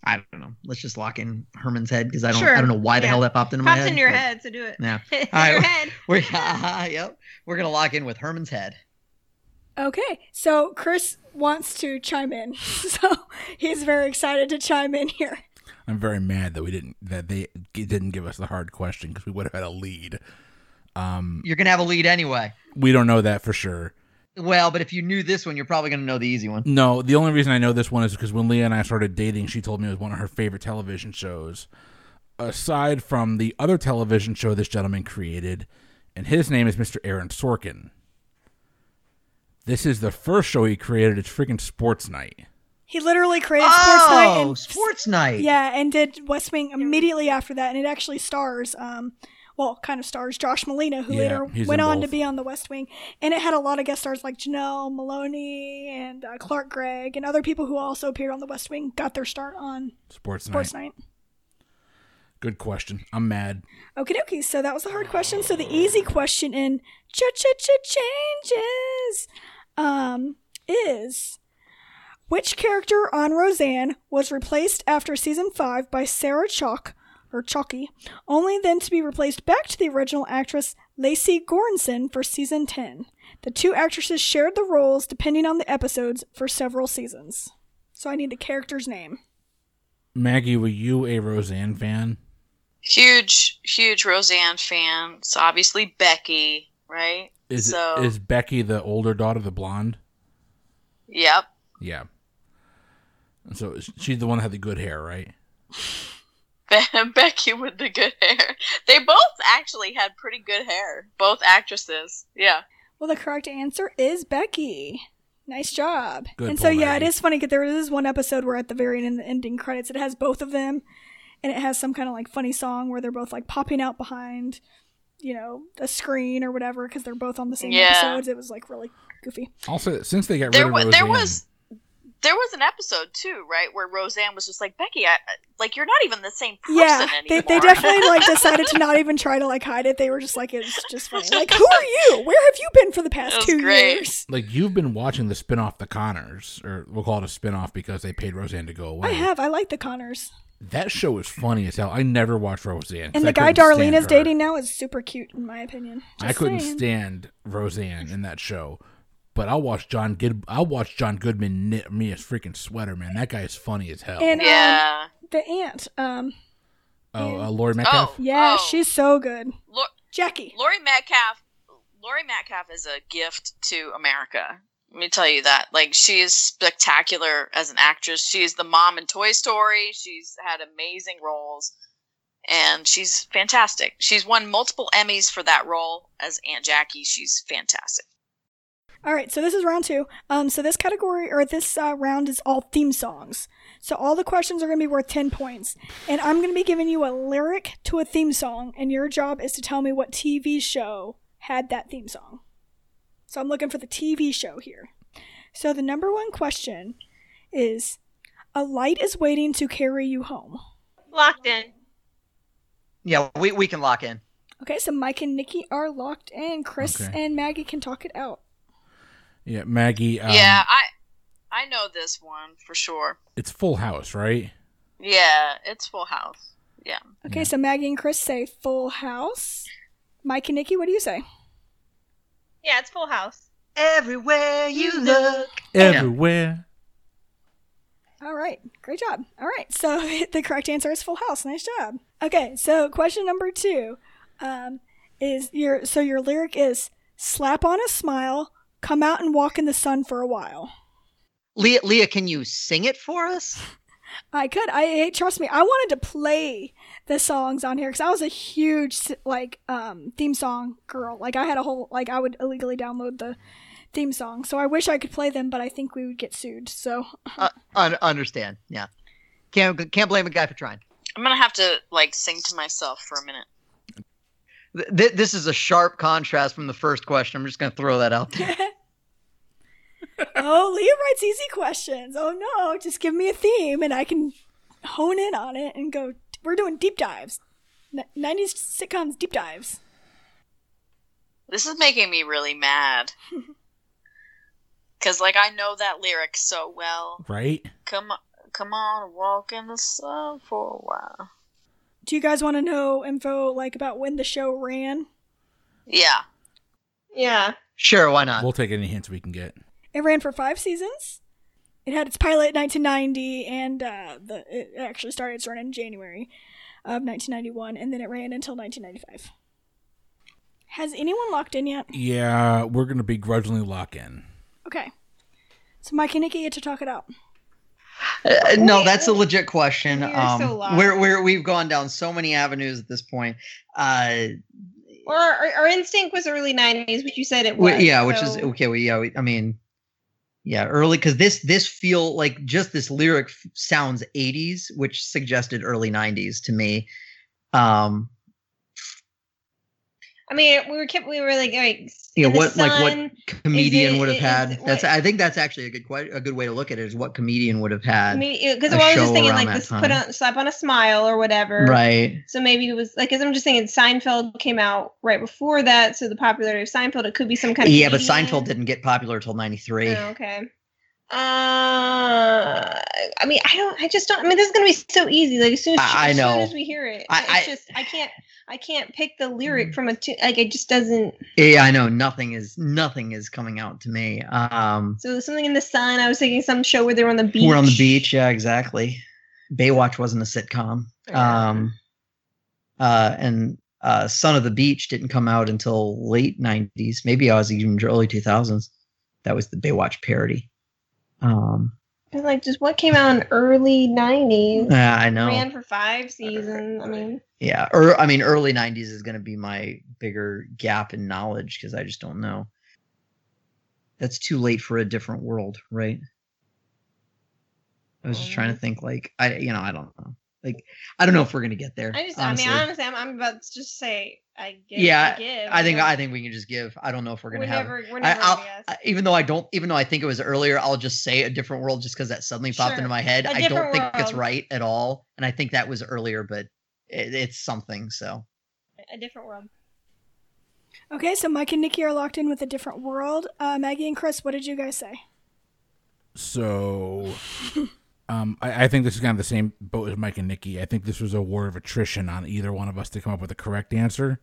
I don't know. Let's just lock in Herman's Head, because I don't know why the hell that popped into my head. Pops in your head, so do it. Yeah. All right. Your head. We're gonna lock in with Herman's Head. Okay, so Chris wants to chime in, so he's very excited to chime in here. I'm very mad that they didn't give us the hard question, because we would have had a lead. You're gonna have a lead anyway. We don't know that for sure. Well, but if you knew this one, you're probably gonna know the easy one. No, the only reason I know this one is because when Leah and I started dating, she told me it was one of her favorite television shows. Aside from the other television show this gentleman created, and his name is Mr. Aaron Sorkin. This is the first show he created. It's freaking Sports Night. He literally created Sports Night. Yeah, and did West Wing immediately after that. And it actually stars, kind of stars Josh Molina, who later went on to be on the West Wing. And it had a lot of guest stars like Janelle Maloney and Clark Gregg and other people who also appeared on the West Wing got their start on Sports Night. Good question. I'm mad. Okie dokie. So that was the hard question. So the easy question in Changes is, which character on Roseanne was replaced after season 5 by Sarah Chalky, only then to be replaced back to the original actress Lacey Goranson for season 10? The two actresses shared the roles depending on the episodes for several seasons. So I need the character's name. Maggie, were you a Roseanne fan? Huge Roseanne fan. It's obviously Becky, right? Is Becky the older daughter, the blonde? Yep. Yeah. So she's the one that had the good hair, right? Becky with the good hair. They both actually had pretty good hair. Both actresses. Yeah. Well, the correct answer is Becky. Nice job. Good and so, yeah, Maggie. It is funny because there is one episode where at the very end, in the ending credits, it has both of them. And it has some kind of like funny song where they're both like popping out behind, you know, a screen or whatever because they're both on the same episodes. It was like really goofy. Also, since they got rid of Roseanne. There was an episode too, right, where Roseanne was just like, Becky, like, you're not even the same person anymore. They definitely like decided to not even try to like hide it. They were just like, it's just funny. Like, who are you? Where have you been for the past 2 years? Like, you've been watching the spinoff, The Conners, or we'll call it a spinoff because they paid Roseanne to go away. I have. I like The Conners. That show is funny as hell. I never watched Roseanne. And the guy Darlene is dating now is super cute, in my opinion. I couldn't stand Roseanne in that show. But I'll watch John Goodman knit me a freaking sweater, man. That guy is funny as hell. And the aunt. Laurie Metcalf? She's so good. Jackie. Laurie Metcalf is a gift to America. Let me tell you that. Like, she is spectacular as an actress. She is the mom in Toy Story. She's had amazing roles. And she's fantastic. She's won multiple Emmys for that role as Aunt Jackie. She's fantastic. All right, so this is round two. So this category, or this round, is all theme songs. So all the questions are going to be worth 10 points. And I'm going to be giving you a lyric to a theme song, and your job is to tell me what TV show had that theme song. So I'm looking for the TV show here. So the number one question is, a light is waiting to carry you home. Locked in. Yeah, we can lock in. Okay, so Mike and Nikki are locked in. Chris and Maggie can talk it out. Yeah, Maggie. Yeah, I know this one for sure. It's Full House, right? Yeah, it's Full House. Yeah. Okay, so Maggie and Chris say Full House. Mike and Nikki, what do you say? Yeah, it's Full House. Everywhere you look. Everywhere. All right, great job. All right, so the correct answer is Full House. Nice job. Okay, so question number two is your lyric is slap on a smile. Come out and walk in the sun for a while. Leah, can you sing it for us? I could. Trust me, I wanted to play the songs on here because I was a huge theme song girl. Like, I had a whole I would illegally download the theme song. So I wish I could play them, but I think we would get sued. So understand. Yeah, can't blame a guy for trying. I'm gonna have to sing to myself for a minute. This is a sharp contrast from the first question. I'm just going to throw that out there. Oh, Leah writes easy questions. Oh, no. Just give me a theme and I can hone in on it and go. We're doing deep dives. 90s sitcoms deep dives. This is making me really mad. Because, I know that lyric so well. Right? Come on, walk in the sun for a while. Do you guys want to know info, about when the show ran? Yeah. Yeah. Sure, why not? We'll take any hints we can get. It ran for 5 seasons. It had its pilot in 1990, and it actually started its run in January of 1991, and then it ran until 1995. Has anyone locked in yet? Yeah, we're going to begrudgingly lock in. Okay. So Mike and Nikki, you get to talk it out. No, that's a legit question. We've gone down so many avenues at this point. Or our instinct was early 90s, which you said it was. Yeah, which is okay. Early, because this feel like just this lyric sounds 80s, which suggested early 90s to me. What comedian would have had? I think that's actually a good way to look at it, is what comedian would have had. Because I was just thinking this slap on a smile or whatever. Right. So maybe it was because I'm just thinking Seinfeld came out right before that, so the popularity of Seinfeld, it could be some kind of comedian. But Seinfeld didn't get popular till 93. Oh, okay. This is gonna be so easy. As soon as we hear it, I can't pick the lyric from a tune. It just doesn't. Yeah, I know. Nothing is coming out to me. So something in the sun. I was thinking some show where they were on the beach. We're on the beach. Yeah, exactly. Baywatch wasn't a sitcom. Yeah. Son of the Beach didn't come out until late 90s. Maybe I was even early 2000s. That was the Baywatch parody. Just what came out in early 90s? Yeah, I know. Ran for 5 seasons. Early 90s is going to be my bigger gap in knowledge because I just don't know. That's too late for a different world, right? I was just trying to think. I don't know. I don't know if we're going to get there. I'm about to just say. I think we can just give. I don't know if we're gonna have. Even though I think it was earlier, I'll just say a different world just because that suddenly popped into my head. I don't think it's right at all, and I think that was earlier, but it's something. So a different world. Okay, so Mike and Nikki are locked in with a different world. Maggie and Chris, what did you guys say? So, I think this is kind of the same boat as Mike and Nikki. I think this was a war of attrition on either one of us to come up with a correct answer.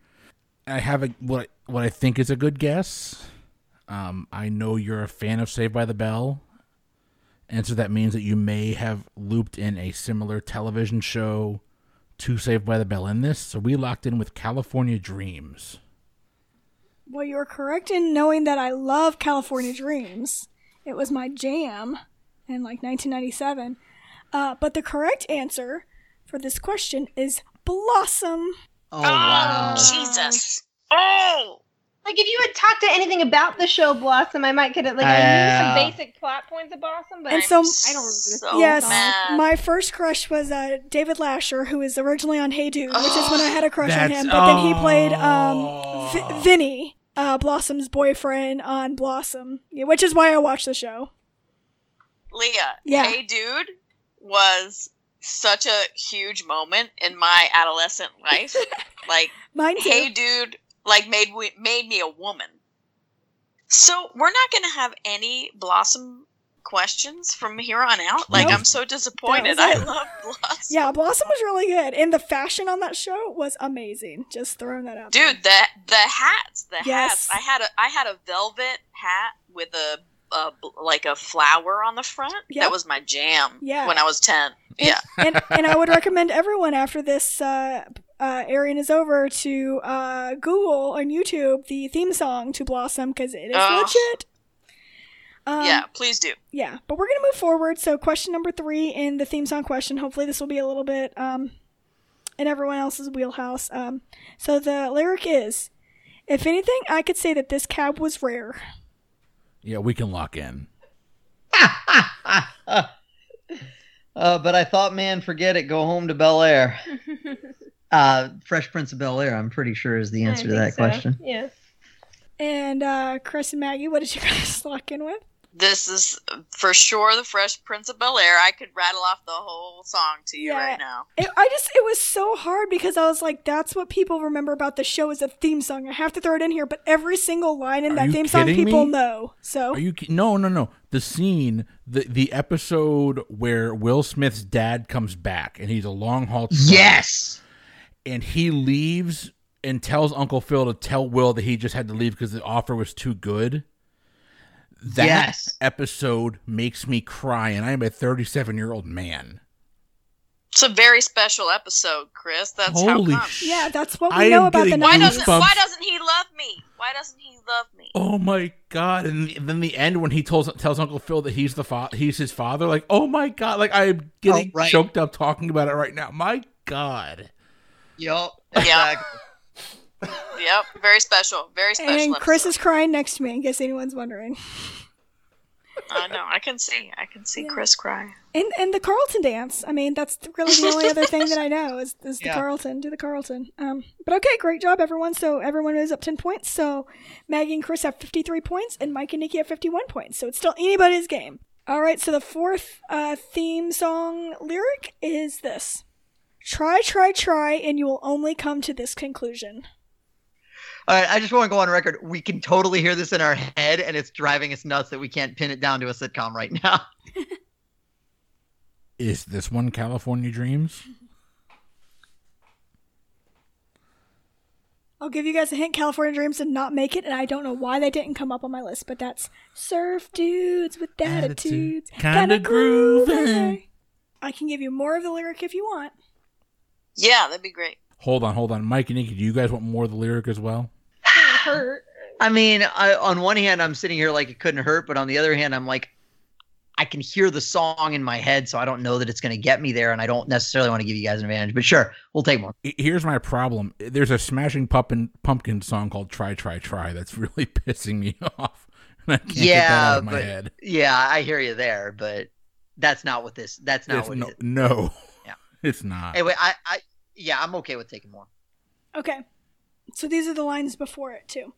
I have what I think is a good guess. I know you're a fan of Saved by the Bell, and so that means that you may have looped in a similar television show to Saved by the Bell in this. So we locked in with California Dreams. Well, you're correct in knowing that I love California Dreams. It was my jam in like 1997. But the correct answer for this question is Blossom. Oh, wow. Jesus. Oh! Like, if you had talked to anything about the show Blossom, I might get it. Like, I knew some basic plot points of Blossom, but I don't remember this. Yes, my first crush was David Lasher, who is originally on Hey Dude, which is when I had a crush on him. But then he played Vinny, Blossom's boyfriend on Blossom, which is why I watched the show. Leah, Hey Dude was such a huge moment in my adolescent life. Like, Hey Dude... like, made me a woman. So, we're not going to have any Blossom questions from here on out. Like, nope. I'm so disappointed. I love Blossom. Yeah, Blossom was really good. And the fashion on that show was amazing. Just throwing that out there. Dude, the hats. The hats. I had a velvet hat with a flower on the front. Yep. That was my jam when I was 10. And I would recommend everyone after this airing is over to Google on YouTube the theme song to Blossom, because it is legit. Please do. Yeah, but we're going to move forward. So question number 3 in the theme song question. Hopefully this will be a little bit in everyone else's wheelhouse. So the lyric is, if anything, I could say that this cab was rare. Yeah, we can lock in. But I thought, man, forget it. Go home to Bel Air. Fresh Prince of Bel Air, I'm pretty sure, is the answer to that question. Yeah. And Chris and Maggie, what did you guys lock in with? This is for sure the Fresh Prince of Bel Air. I could rattle off the whole song to you right now. It was so hard because I was like, that's what people remember about the show is a theme song. I have to throw it in here, but every single line in that theme song people know. So No. The scene, the episode where Will Smith's dad comes back and he's a long haul truck. Yes. And he leaves and tells Uncle Phil to tell Will that he just had to leave because the offer was too good. That episode makes me cry, and I am a 37-year-old man. It's a very special episode, Chris. That's holy how come. Yeah, that's what we know about the 90s. Why doesn't he love me? Why doesn't he love me? Oh my God! And then the end when he tells Uncle Phil that he's he's his father. Like, oh my God! Like, I'm getting choked up talking about it right now. My God. Yep. Exactly. Yep, very special. Very special. And Chris is crying next to me, in case anyone's wondering. No, I can see Chris cry. And the Carlton dance. I mean, that's really the only other thing that I know is the Carlton. Do the Carlton. But okay, great job, everyone. So everyone is up 10 points. So Maggie and Chris have 53 points, and Mike and Nikki have 51 points. So it's still anybody's game. All right, so the fourth theme song lyric is this. Try, try, try, and you will only come to this conclusion. All right, I just want to go on record. We can totally hear this in our head, and it's driving us nuts that we can't pin it down to a sitcom right now. Is this one California Dreams? I'll give you guys a hint. California Dreams did not make it, and I don't know why they didn't come up on my list, but that's surf dudes with attitudes. Kind of grooving. I can give you more of the lyric if you want. Yeah, that'd be great. Hold on. Mike and Nikki, do you guys want more of the lyric as well? Hurt. I mean, on one hand, I'm sitting here like it couldn't hurt, but on the other hand, I'm like, I can hear the song in my head, so I don't know that it's going to get me there, and I don't necessarily want to give you guys an advantage, but sure, we'll take more. Here's my problem. There's a Smashing Pumpkin song called Try, Try, Try that's really pissing me off, and I can't get that out of my head. Yeah, I hear you there, but that's not what this – that's not what it is. No, yeah. It's not. Anyway, I'm okay with taking more. Okay. So these are the lines before it, too.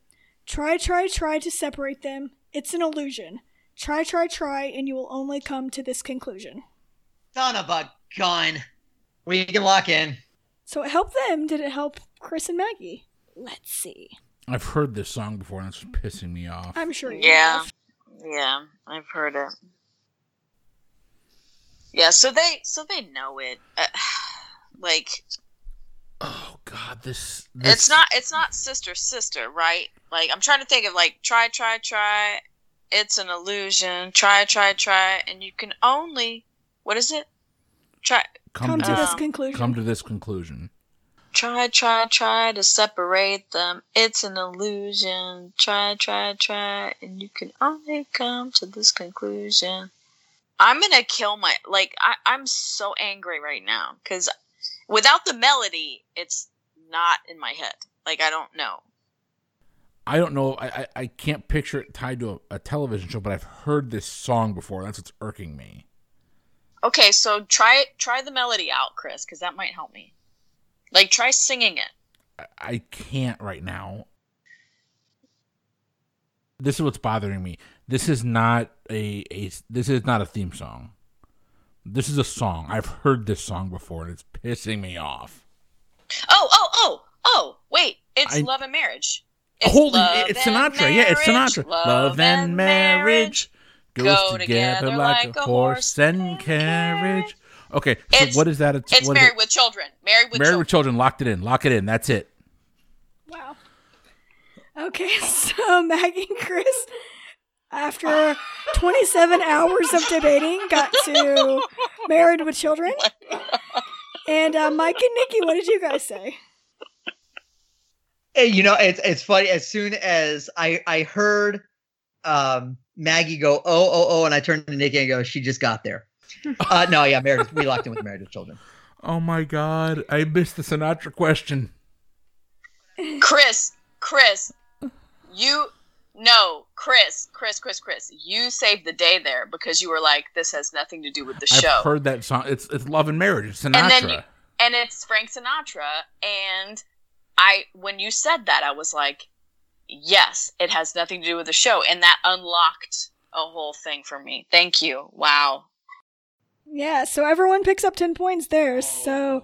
Try, try, try to separate them. It's an illusion. Try, try, try, and you will only come to this conclusion. Son of a gun. We can lock in. So it helped them. Did it help Chris and Maggie? Let's see. I've heard this song before, and it's pissing me off. I'm sure you have. Yeah, I've heard it. Yeah, so they know it. Like... Oh God, this It's not sister, right? Like, I'm trying to think of like try, try, try, it's an illusion. Try, try, try, and you can only what is it? Try come to this conclusion. Try to separate them. It's an illusion. Try, and you can only come to this conclusion. I'm gonna kill my, like, I'm so angry right now, because without the melody, it's not in my head. Like, I don't know. I can't picture it tied to a television show, but I've heard this song before. That's what's irking me. Okay, so try the melody out, Chris, because that might help me. Like, try singing it. I can't right now. This is what's bothering me. This is not a theme song. This is a song. I've heard this song before, and it's pissing me off. Oh, wait. It's Love and Marriage. It's Sinatra. Marriage. Yeah, it's Sinatra. Love and marriage goes together like a horse and carriage. Okay, so what is that? It's Married with Children. Married with Children. Lock it in. That's it. Wow. Okay, so Maggie and Chris, after 27 hours of debating, got to Married with Children. And Mike and Nikki, what did you guys say? You know, it's funny. As soon as I heard Maggie go, oh, and I turned to Nikki and go, she just got there. No, yeah, we locked in with Married with Children. Oh my God, I missed the Sinatra question. Chris, Chris, you saved the day there because you were like, this has nothing to do with the show. I've heard that song. It's Love and Marriage. It's Sinatra, and it's Frank Sinatra. And when you said that, I was like, yes, it has nothing to do with the show, and that unlocked a whole thing for me. Thank you. Wow. Yeah, so everyone picks up 10 points there. Oh, so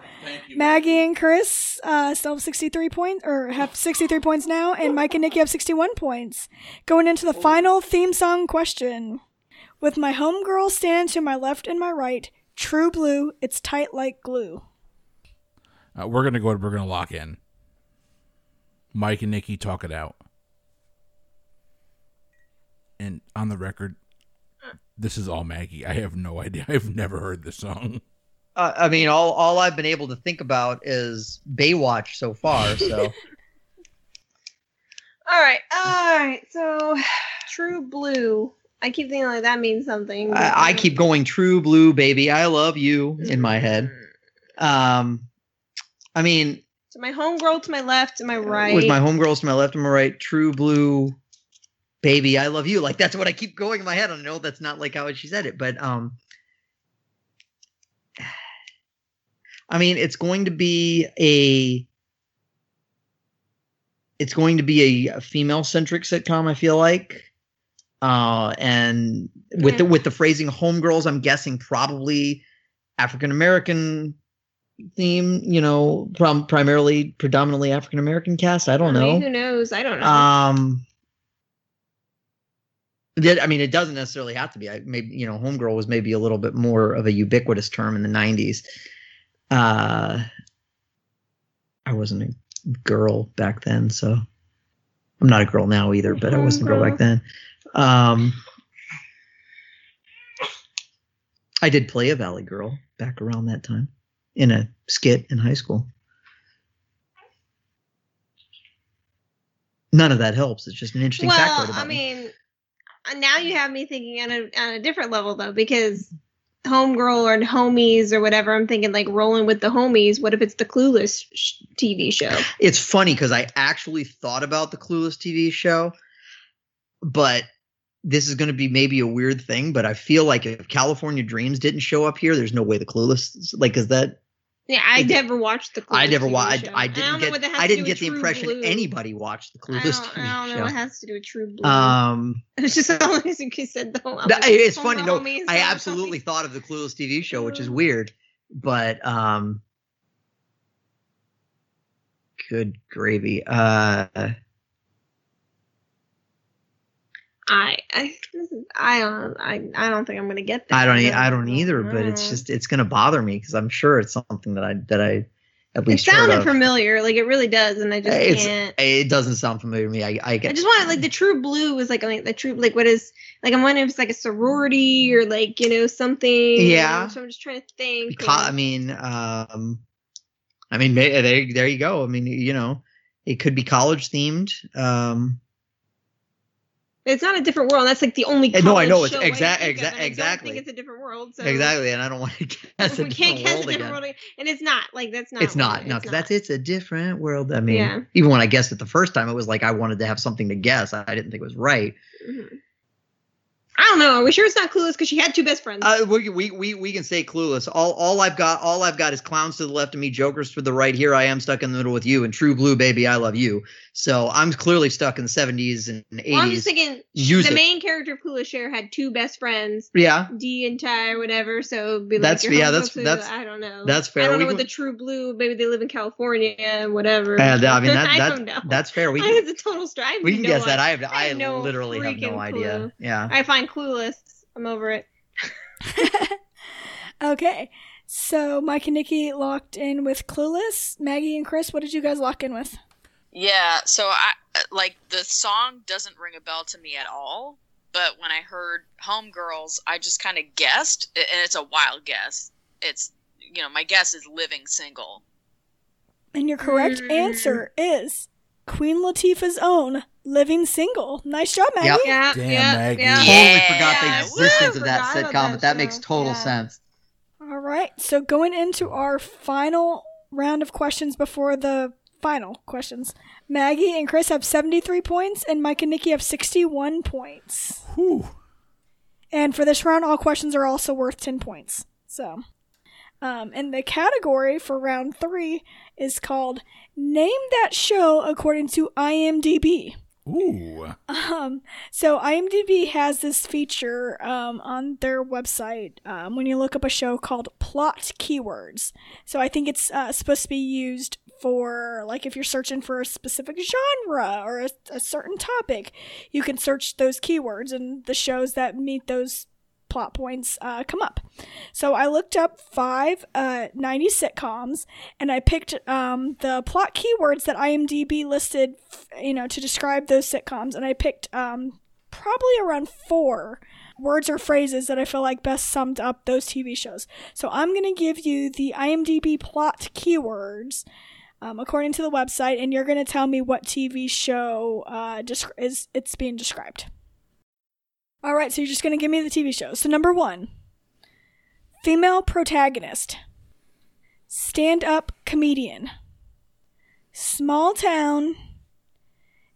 Maggie and Chris still have 63 points, or have 63 points now, and Mike and Nikki have 61 points. Going into the final theme song question. With my homegirl stand to my left and my right, True Blue, it's tight like glue. We're going to lock in. Mike and Nikki, talk it out. And on the record, this is all Maggie. I have no idea. I've never heard this song. I mean, all I've been able to think about is Baywatch so far. So, all right. So, True Blue. I keep thinking like that means something. I keep going True Blue, baby. I love you in my head. I mean, so my homegirl to my left and my right. With my homegirls to my left and my right, True Blue. Baby, I love you. Like, that's what I keep going in my head. I know that's not like how she said it, but I mean, it's going to be a female-centric sitcom, I feel like. And with the phrasing homegirls, I'm guessing probably African-American theme, you know, predominantly African-American cast. I don't know. Who knows? I don't know. I mean, it doesn't necessarily have to be. Homegirl was maybe a little bit more of a ubiquitous term in the 90s. I wasn't a girl back then, so I'm not a girl now either, but I wasn't a girl back then. I did play a Valley Girl back around that time in a skit in high school. None of that helps. It's just an interesting factoid about me. Now you have me thinking on a different level, though, because homegirl or homies or whatever, I'm thinking like Rolling with the Homies. What if it's the Clueless TV show? It's funny because I actually thought about the Clueless TV show, but this is going to be maybe a weird thing. But I feel like if California Dreams didn't show up here, there's no way the Clueless, like, is that? Yeah, I never watched the Clueless. I never watched. I didn't get the impression anybody watched the Clueless TV show. I don't know what it has to do with True Blue. It's just as long as you said the whole. It's funny. No, I absolutely thought of the Clueless TV show, which is weird. But good gravy. I don't think I'm gonna get that. I don't either. But it's gonna bother me because I'm sure it's something that I at least. It sounded familiar, like it really does, and I just can't. It doesn't sound familiar to me. I just wanted like the True Blue was like the true, like what is like I'm wondering if it's like a sorority or like, you know, something. Yeah. You know, so I'm just trying to think. Because, I mean, I mean, there you go. I mean, you know, it could be college themed. It's not a different world. That's like the only college No, I know. It's exactly. I don't think it's a different world. So. Exactly. And I don't want to guess a different world again. And it's not. Like, that's not. It's not. No, because it's a different world. I mean, even when I guessed it the first time, it was like I wanted to have something to guess. I didn't think it was right. Mm-hmm. I don't know. Are we sure it's not Clueless? Because she had two best friends. We can say Clueless. All I've got is clowns to the left of me, jokers to the right. Here I am stuck in the middle with you, and True Blue, baby, I love you. So I'm clearly stuck in the 70s and 80s. Well, I'm just thinking the main character of Clueless Cher had two best friends. Yeah. D and Ty or whatever. So be like that's I don't know. That's fair. I don't know what the True Blue. Maybe they live in California. Whatever. I mean I don't know. That's fair. It's a total stride. We can guess that. I literally have no idea. Yeah. I find Clueless. I'm over it. Okay. So Mike and Nikki locked in with Clueless. Maggie and Chris, what did you guys lock in with? Yeah, so the song doesn't ring a bell to me at all, but when I heard Homegirls, I just kind of guessed, and it's a wild guess. It's, you know, my guess is Living Single. And your correct answer is Queen Latifah's own Living Single. Nice job, Maggie. Yep. Yeah, damn, yeah, Maggie. Yeah. Totally forgot the existence of that sitcom, but that makes total sense. All right, so going into our final round of questions before the final questions. Maggie and Chris have 73 points, and Mike and Nikki have 61 points. Whew. And for this round, all questions are also worth 10 points. So, and the category for round 3 is called Name That Show According to IMDb. Ooh. So IMDb has this feature on their website when you look up a show called plot keywords. So I think it's supposed to be used for, like, if you're searching for a specific genre or a certain topic, you can search those keywords and the shows that meet those plot points come up. So I looked up 5 90s sitcoms, and I picked the plot keywords that IMDb listed, you know, to describe those sitcoms, and I picked probably around 4 words or phrases that I feel like best summed up those TV shows. So I'm going to give you the IMDb plot keywords according to the website, and you're going to tell me what TV show it's being described. All right, so you're just going to give me the TV show. So number 1, female protagonist, stand-up comedian, small town,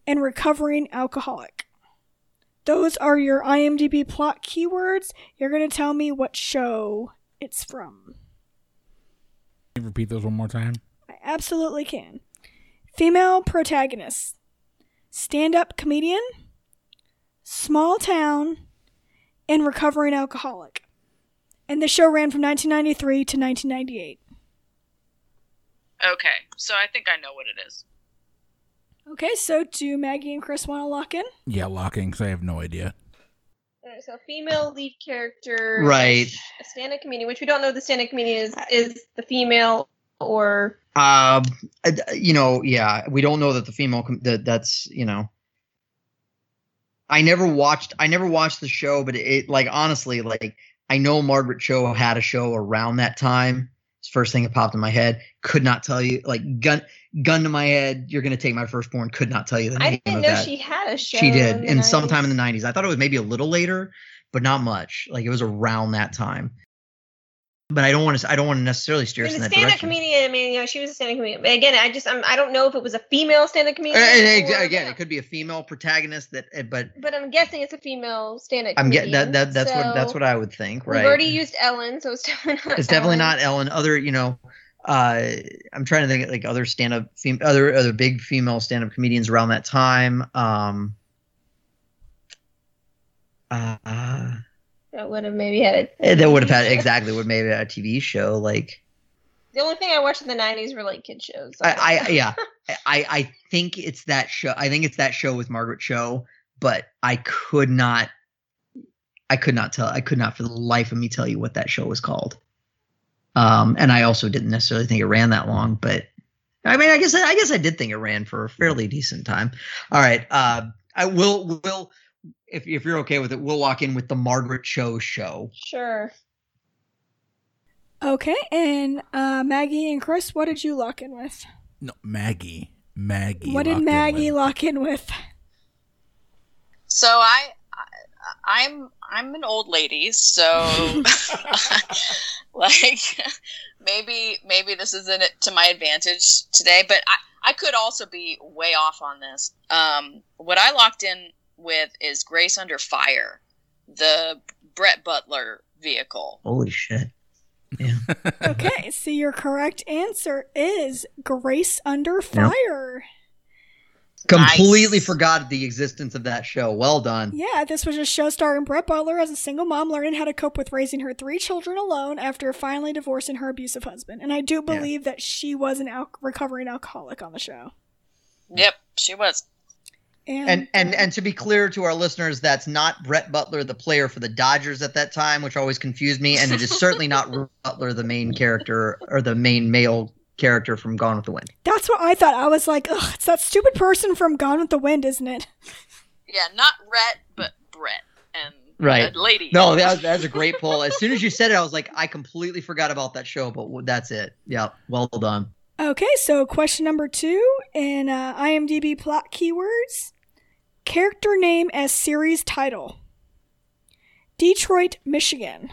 and recovering alcoholic. Those are your IMDb plot keywords. You're going to tell me what show it's from. Can you repeat those one more time? I absolutely can. Female protagonist, stand-up comedian, small town, and recovering alcoholic. And the show ran from 1993 to 1998. Okay, so I think I know what it is. Okay, so do Maggie and Chris want to lock in? Yeah, lock in, because I have no idea. All right, so female lead character. Right. A stand-up comedian, which we don't know what the stand-up comedian is the female or... you know, yeah, we don't know that the female... That's, you know... I never watched the show, but it, like, honestly, like, I know Margaret Cho had a show around that time. It's the first thing that popped in my head. Could not tell you, like, gun to my head, you're going to take my firstborn. Could not tell you the name of that. I didn't know she had a show. She did, in sometime in the 90s. I thought it was maybe a little later, but not much. Like, it was around that time. But I don't want to necessarily steer us in that direction. She was a stand-up comedian. I mean, you know, she was a stand-up comedian. But again, I don't know if it was a female stand-up comedian. It could be a female protagonist that, but I'm guessing it's a female stand-up comedian. I'm getting that's so what I would think, right? We've already used Ellen, so it's definitely not. It's definitely not Ellen. Other, you know, I'm trying to think of, like, other stand-up, other big female stand-up comedians around that time. That would have maybe had a. That would have had exactly what maybe a TV show, like. The only thing I watched in the 90s were, like, kid shows. I think it's that show. I think it's that show with Margaret Cho, but I could not for the life of me tell you what that show was called. And I also didn't necessarily think it ran that long, but I mean, I guess I did think it ran for a fairly decent time. All right, I will. If you're okay with it, we'll lock in with the Margaret Cho show. Sure. Okay, and Maggie and Chris, what did you lock in with? No, Maggie. Maggie. What did Maggie lock in with? So I'm an old lady, so like maybe this isn't to my advantage today, but I could also be way off on this. What I locked in with is Grace Under Fire, the Brett Butler vehicle. Holy shit. Yeah. Okay, so your correct answer is Grace Under Fire. Yep. Completely forgot the existence of that show. Well done. Yeah, this was a show starring Brett Butler as a single mom learning how to cope with raising her three children alone after finally divorcing her abusive husband. And I do believe that she was an recovering alcoholic on the show. Yep, she was. And to be clear to our listeners, that's not Brett Butler, the player for the Dodgers at that time, which always confused me. And it is certainly not Ruth Butler, the main character or the main male character from Gone with the Wind. That's what I thought. I was like, ugh, it's that stupid person from Gone with the Wind, isn't it? Yeah, not Rhett, but Brett. And right. Lady. No, that was a great poll. As soon as you said it, I was like, I completely forgot about that show, but that's it. Yeah, well done. Okay, so question number 2 in IMDb plot keywords. Character name as series title. Detroit, Michigan.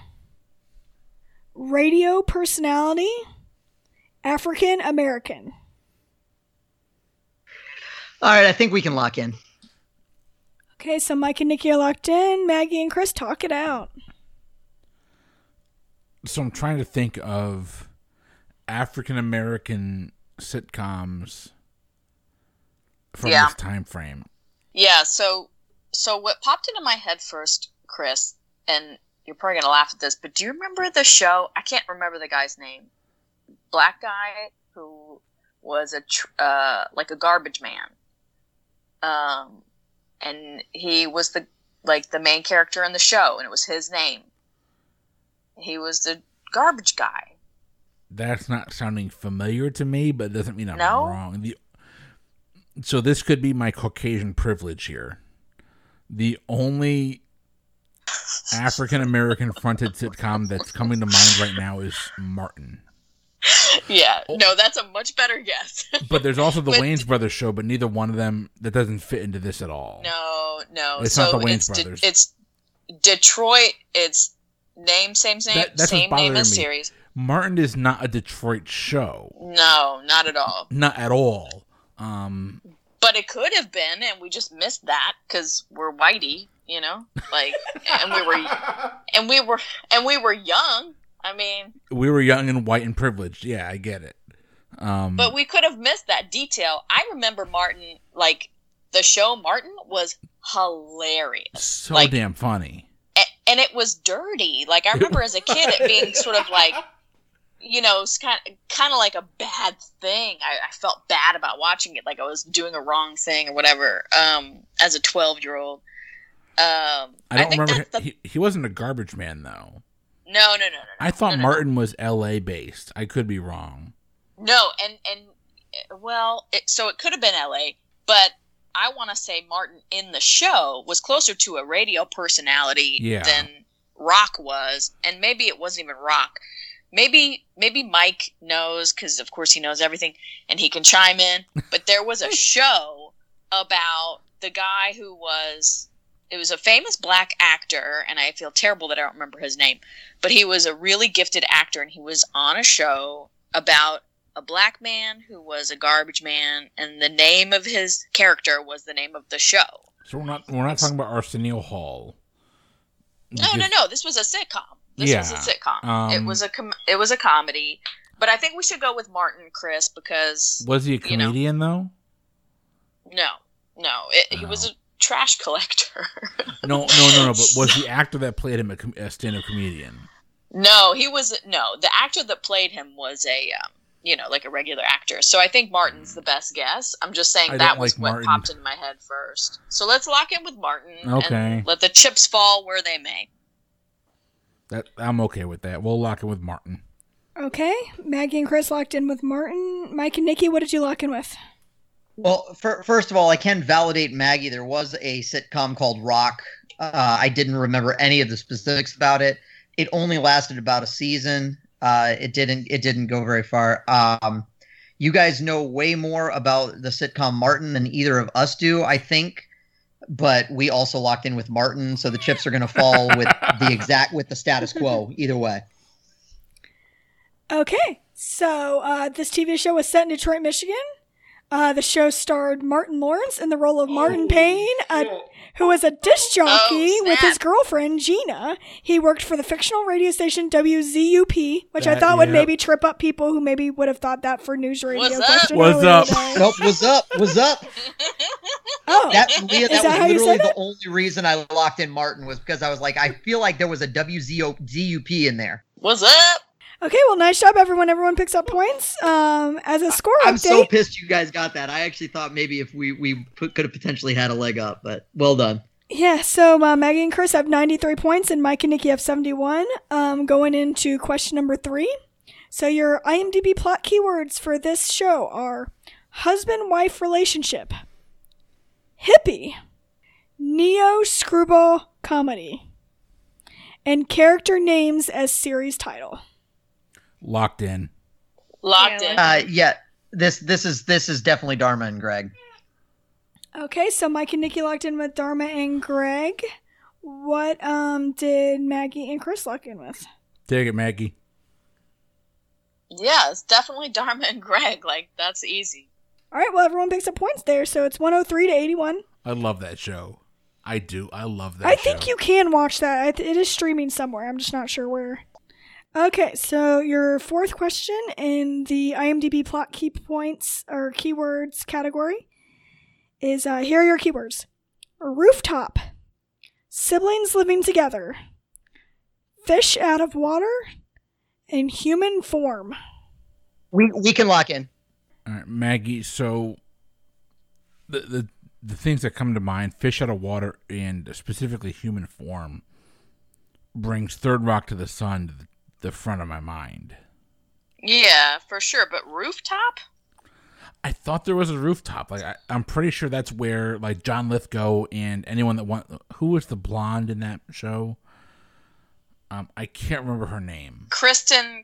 Radio personality. African American. All right, I think we can lock in. Okay, so Mike and Nikki are locked in. Maggie and Chris, talk it out. So I'm trying to think of African American sitcoms from this time frame. Yeah, so what popped into my head first, Chris, and you're probably gonna laugh at this, but do you remember the show? I can't remember the guy's name. Black guy who was a garbage man, and he was the main character in the show, and it was his name. He was the garbage guy. That's not sounding familiar to me, but it doesn't mean I'm wrong. So this could be my Caucasian privilege here. The only African-American fronted sitcom that's coming to mind right now is Martin. Yeah, no, that's a much better guess. But there's also the Wayans Brothers show, but neither one of them, that doesn't fit into this at all. No. It's not the Wayans Brothers. It's Detroit. It's same name as series. Martin is not a Detroit show. No, not at all. Not at all. But it could have been, and we just missed that because we're whitey, you know. Like, and we were young. I mean, we were young and white and privileged. Yeah, I get it. But we could have missed that detail. I remember Martin. Like, the show Martin was hilarious. So damn funny. And it was dirty. Like, I remember as a kid it being sort of like, you know, it's kind of like a bad thing. I felt bad about watching it, like I was doing a wrong thing or whatever. As a 12-year-old, I think remember. He wasn't a garbage man though. No. I thought Martin was L.A. based. I could be wrong. No, so it could have been L.A., but I want to say Martin in the show was closer to a radio personality than Rock was, and maybe it wasn't even Rock. Maybe Mike knows, because of course he knows everything and he can chime in, but there was a show about the guy who was, it was a famous black actor, and I feel terrible that I don't remember his name, but he was a really gifted actor, and he was on a show about a black man who was a garbage man, and the name of his character was the name of the show. So we're not talking about Arsenio Hall. No. This was a sitcom. This was a sitcom. It was a comedy, but I think we should go with Martin, Chris, because was he a comedian though? No. He was a trash collector. No. But was the actor that played him a stand-up comedian? No, he was. No, the actor that played him was a, like a regular actor. So I think Martin's the best guess. I'm just saying that was what popped in my head first. So let's lock in with Martin and let the chips fall where they may. I'm okay with that. We'll lock in with Martin. Okay. Maggie and Chris locked in with Martin. Mike and Nikki, what did you lock in with? Well, first of all, I can validate Maggie. There was a sitcom called Rock. I didn't remember any of the specifics about it. It only lasted about a season. It didn't go very far. You guys know way more about the sitcom Martin than either of us do, I think. But we also locked in with Martin, so the chips are going to fall with the status quo either way. Okay, so this TV show was set in Detroit, Michigan. The show starred Martin Lawrence in the role of Martin Payne, who was a disc jockey with his girlfriend, Gina. He worked for the fictional radio station WZUP, which I thought would maybe trip up people who maybe would have thought that for news radio. What's up? Oh, that was literally the only reason I locked in Martin was because I was like, I feel like there was a WZUP in there. What's up? Okay, well, nice job, everyone. Everyone picks up points as a score update. I'm so pissed you guys got that. I actually thought maybe if we could have potentially had a leg up, but well done. Yeah, so Maggie and Chris have 93 points, and Mike and Nikki have 71, going into question number 3. So your IMDb plot keywords for this show are husband-wife relationship, hippie, neo-screwball comedy, and character names as series title. Locked in. This is definitely Dharma and Greg. Okay, so Mike and Nikki locked in with Dharma and Greg. What did Maggie and Chris lock in with? Take it, Maggie. Yeah, it's definitely Dharma and Greg. Like, that's easy. All right, well, everyone picks up points there, so it's 103 to 81. I love that show. I do. I love that show. I think you can watch that. It is streaming somewhere. I'm just not sure where. Okay, so your fourth question in the IMDb plot key points or keywords category is, here are your keywords. Rooftop, siblings living together, fish out of water, and human form. We can lock in. All right, Maggie, so the things that come to mind, fish out of water and specifically human form, brings Third Rock to the Sun to the front of my mind. Yeah, for sure. But rooftop? I thought there was a rooftop. Like I'm pretty sure that's where like John Lithgow and anyone that who was the blonde in that show? I can't remember her name. Kristen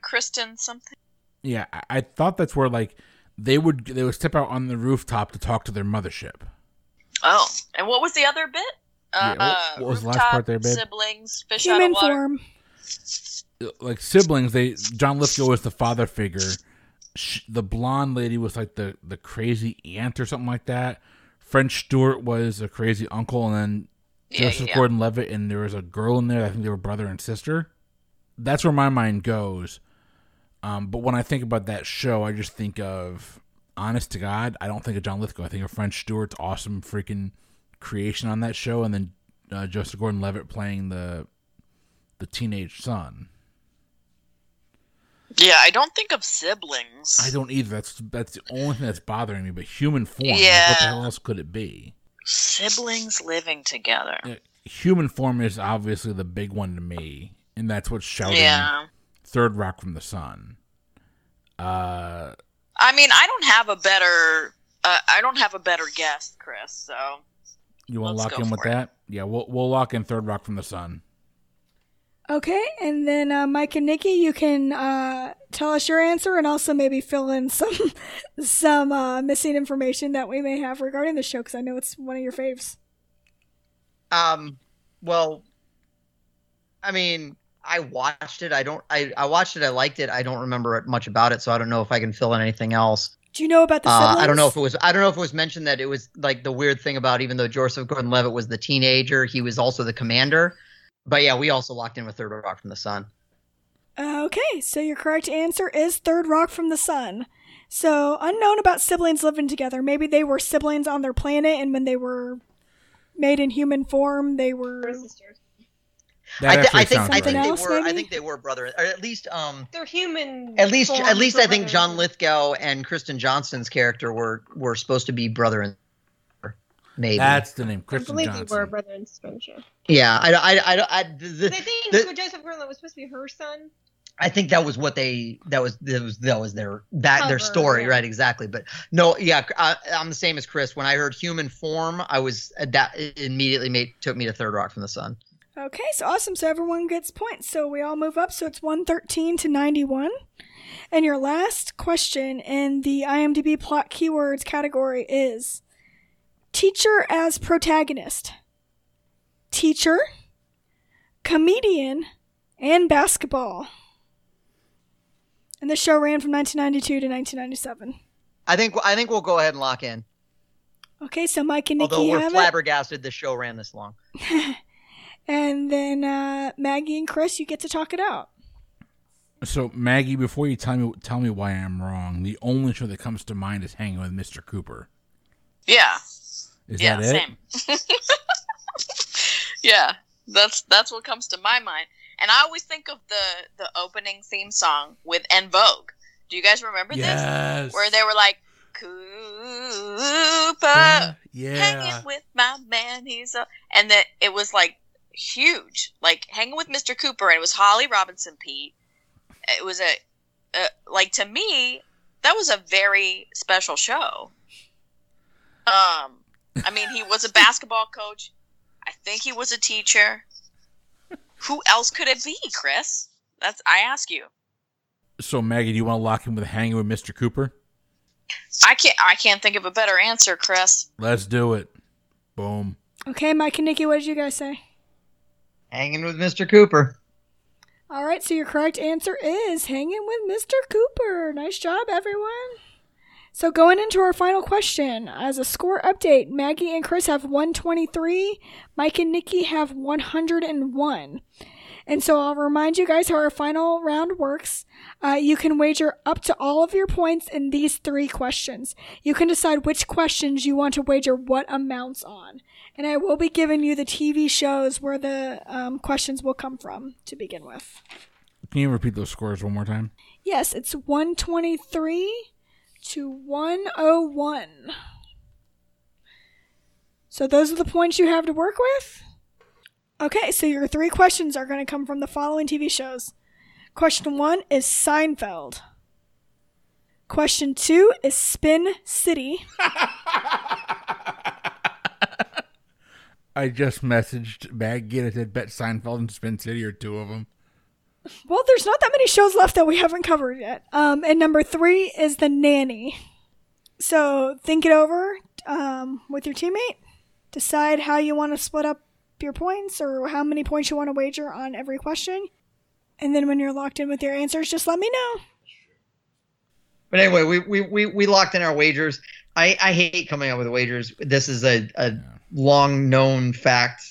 something. Yeah, I thought that's where like they would step out on the rooftop to talk to their mothership. Oh, and what was the other bit? What was rooftop, the last part there, babe? Siblings, fish out of water. Human form. Like siblings, John Lithgow was the father figure. The blonde lady was like the crazy aunt or something like that. French Stewart was a crazy uncle, and then Joseph Gordon-Levitt, and there was a girl in there. I think they were brother and sister. That's where my mind goes. But when I think about that show, I just think of, honest to God, I don't think of John Lithgow. I think of French Stewart's awesome freaking creation on that show, and then Joseph Gordon-Levitt playing the teenage son. Yeah, I don't think of siblings. I don't either. That's the only thing that's bothering me, but human form. Yeah. Like, what the hell else could it be? Siblings living together. Yeah, human form is obviously the big one to me, and that's what's shouting Third Rock from the Sun. I mean, I don't have a better guess, Chris, so you want to lock in with that? Yeah, we'll lock in Third Rock from the Sun. Okay, and then Mike and Nikki, you can tell us your answer and also maybe fill in some missing information that we may have regarding the show, because I know it's one of your faves. Well, I mean, I watched it. I watched it. I liked it. I don't remember much about it, so I don't know if I can fill in anything else. Do you know about the siblings? I don't know if it was mentioned that it was like the weird thing about, even though Joseph Gordon-Levitt was the teenager, he was also the commander. But yeah, we also locked in with Third Rock from the Sun. Okay, so your correct answer is Third Rock from the Sun. So, unknown about siblings living together. Maybe they were siblings on their planet, and when they were made in human form, they were sisters. I think they were brothers, or at least they're human. At least I think John Lithgow and Kristen Johnston's character were supposed to be brother and sister. Maybe that's the name, Kristen Johnson. I believe they were brother and sister. Yeah, I think Joseph Gordon-Levitt was supposed to be her son. I think that was what their story, right? Exactly. But no, yeah, I'm the same as Chris. When I heard human form, that immediately took me to Third Rock from the Sun. Okay, so awesome. So everyone gets points. So we all move up. So it's 113 to 91. And your last question in the IMDb plot keywords category is teacher as protagonist, teacher, comedian, and basketball. And the show ran from 1992 to 1997. I think we'll go ahead and lock in. Okay, so Mike and Nikki have it. Although we're flabbergasted this show ran this long. And then Maggie and Chris, you get to talk it out. So Maggie, before you tell me why I'm wrong, the only show that comes to mind is Hanging with Mr. Cooper. Yeah. Is that it? Same. Yeah, that's what comes to my mind. And I always think of the opening theme song with En Vogue. Do you guys remember this? Where they were like, Cooper, hanging with my man, he's a... And that it was like huge, like Hanging with Mr. Cooper, and it was Holly Robinson Pete. It was like, to me, that was a very special show. I mean, he was a basketball coach. I think he was a teacher. Who else could it be, Chris? I ask you. So, Maggie, do you want to lock in with Hanging with Mr. Cooper? I can't think of a better answer, Chris. Let's do it. Boom. Okay, Mike and Nikki, what did you guys say? Hanging with Mr. Cooper. All right, so your correct answer is Hanging with Mr. Cooper. Nice job, everyone. So going into our final question, as a score update, Maggie and Chris have 123, Mike and Nikki have 101. And so I'll remind you guys how our final round works. You can wager up to all of your points in these three questions. You can decide which questions you want to wager what amounts on. And I will be giving you the TV shows where the questions will come from to begin with. Can you repeat those scores one more time? Yes, it's 123 to 101. So those are the points you have to work with. Okay, so your three questions are going to come from the following TV shows. Question 1 is Seinfeld. Question 2 is Spin City. I just messaged Maggie and I said, bet Seinfeld and Spin City are two of them. Well, there's not that many shows left that we haven't covered yet. And number 3 is The Nanny. So think it over with your teammate. Decide how you want to split up your points or how many points you want to wager on every question. And then when you're locked in with your answers, just let me know. But anyway, we locked in our wagers. I hate coming up with wagers. This is a long known fact.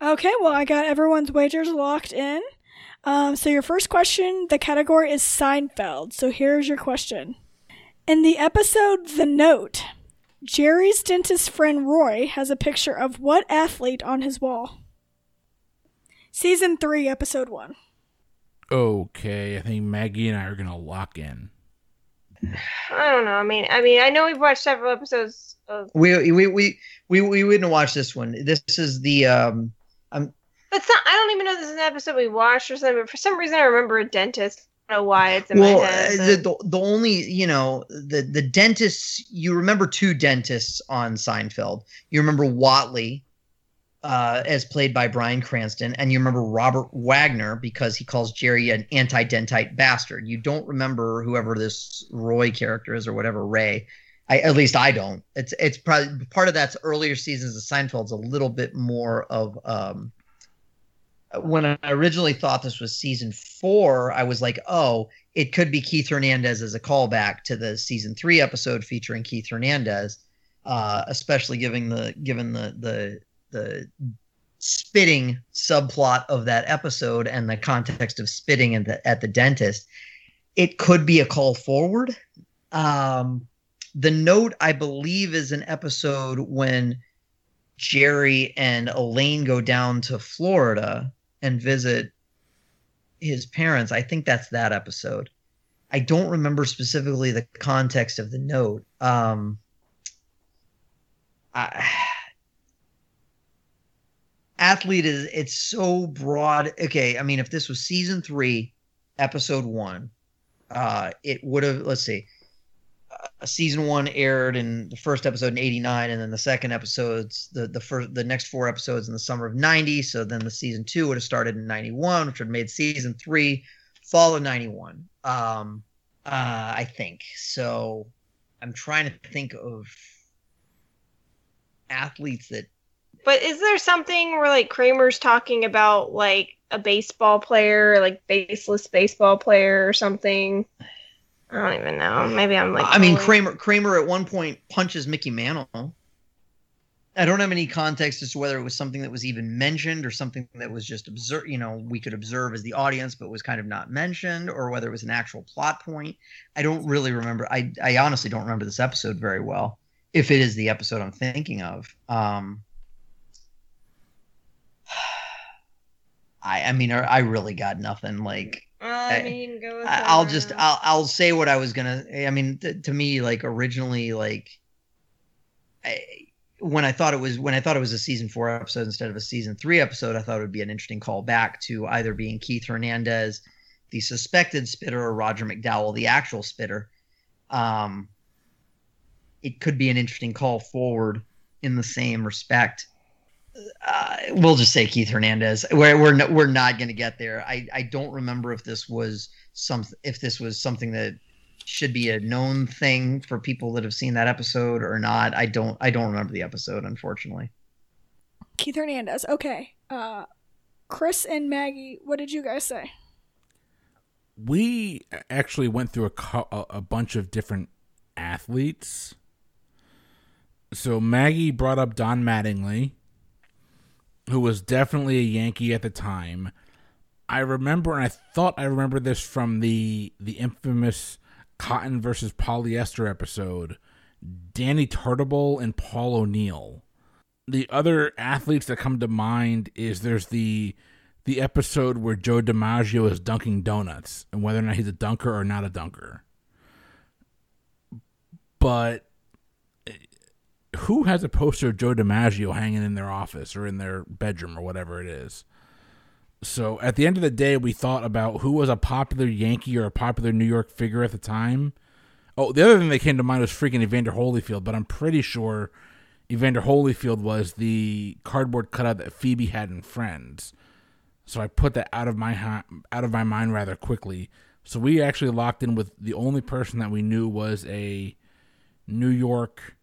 Okay, well, I got everyone's wagers locked in. So your first question, the category is Seinfeld. So here's your question. In the episode The Note, Jerry's dentist friend Roy has a picture of what athlete on his wall? Season 3, episode 1. Okay, I think Maggie and I are going to lock in. I don't know. I mean, I know we've watched several episodes of... We wouldn't watch this one. This is the... But I don't even know if this is an episode we watched or something, but for some reason I remember a dentist. I don't know why it's in my head. The only, the dentists, you remember two dentists on Seinfeld. You remember Watley, as played by Bryan Cranston, and you remember Robert Wagner because he calls Jerry an anti-dentite bastard. You don't remember whoever this Roy character is or whatever, Ray. At least I don't. It's probably part of that's earlier seasons of Seinfeld's a little bit more of when I originally thought this was season 4, I was like, oh, it could be Keith Hernandez as a callback to the season 3 episode featuring Keith Hernandez, especially given the spitting subplot of that episode and the context of spitting at the dentist. It could be a call forward. The Note, I believe, is an episode when Jerry and Elaine go down to Florida and visit his parents. I think that's that episode. I don't remember specifically the context of The Note. Athlete is, it's so broad. Okay, I mean, if this was season 3, episode 1, it would have, let's see. Season one aired in the first episode in '89, and then the second episodes, the next four episodes in the summer of '90. So then the season two would have started in '91, which would have made season three fall of '91. I think so. I'm trying to think of athletes that. But is there something where like Kramer's talking about like a baseball player, like baseless baseball player or something? I don't even know. Maybe I'm like... I mean, Kramer at one point punches Mickey Mantle. I don't have any context as to whether it was something that was even mentioned or something that was just observed, you know, we could observe as the audience, but was kind of not mentioned, or whether it was an actual plot point. I don't really remember. I honestly don't remember this episode very well, if it is the episode I'm thinking of. I mean, I really got nothing, like... I mean, go with I'll say what I was gonna. I mean, to me, like originally, like when I thought it was a season four episode instead of a season three episode, I thought it would be an interesting call back to either being Keith Hernandez, the suspected spitter, or Roger McDowell, the actual spitter. It could be an interesting call forward in the same respect. We'll just say Keith Hernandez. We're not going to get there. I don't remember if this was something that should be a known thing for people that have seen that episode or not. I don't remember the episode, unfortunately. Keith Hernandez. Okay. Chris and Maggie, what did you guys say? We actually went through a bunch of different athletes. So Maggie brought up Don Mattingly, who was definitely a Yankee at the time. I remember, and I thought I remember this from the infamous Cotton versus Polyester episode, Danny Tartable and Paul O'Neill. The other athletes that come to mind is there's the episode where Joe DiMaggio is dunking donuts, and whether or not he's a dunker or not a dunker. But who has a poster of Joe DiMaggio hanging in their office or in their bedroom or whatever it is? So at the end of the day, we thought about who was a popular Yankee or a popular New York figure at the time. Oh, the other thing that came to mind was freaking Evander Holyfield, but I'm pretty sure Evander Holyfield was the cardboard cutout that Phoebe had in Friends. So I put that out of my mind rather quickly. So we actually locked in with the only person that we knew was a New York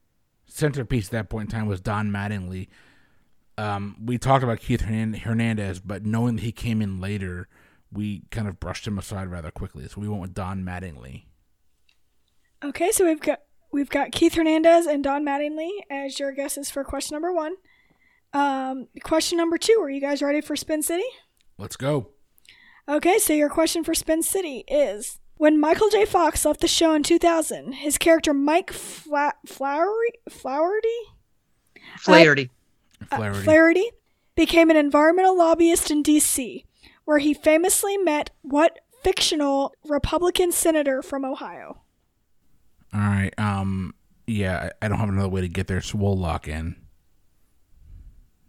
centerpiece at that point in time was Don Mattingly. We talked about Keith Hernandez, but knowing that he came in later, we kind of brushed him aside rather quickly. So we went with Don Mattingly. Okay, so we've got Keith Hernandez and Don Mattingly as your guesses for question number one. Question number two, are you guys ready for Spin City? Let's go. Okay, so your question for Spin City is... When Michael J. Fox left the show in 2000, his character Mike Flaherty became an environmental lobbyist in D.C., where he famously met what fictional Republican senator from Ohio? All right. Yeah, I don't have another way to get there, so we'll lock in.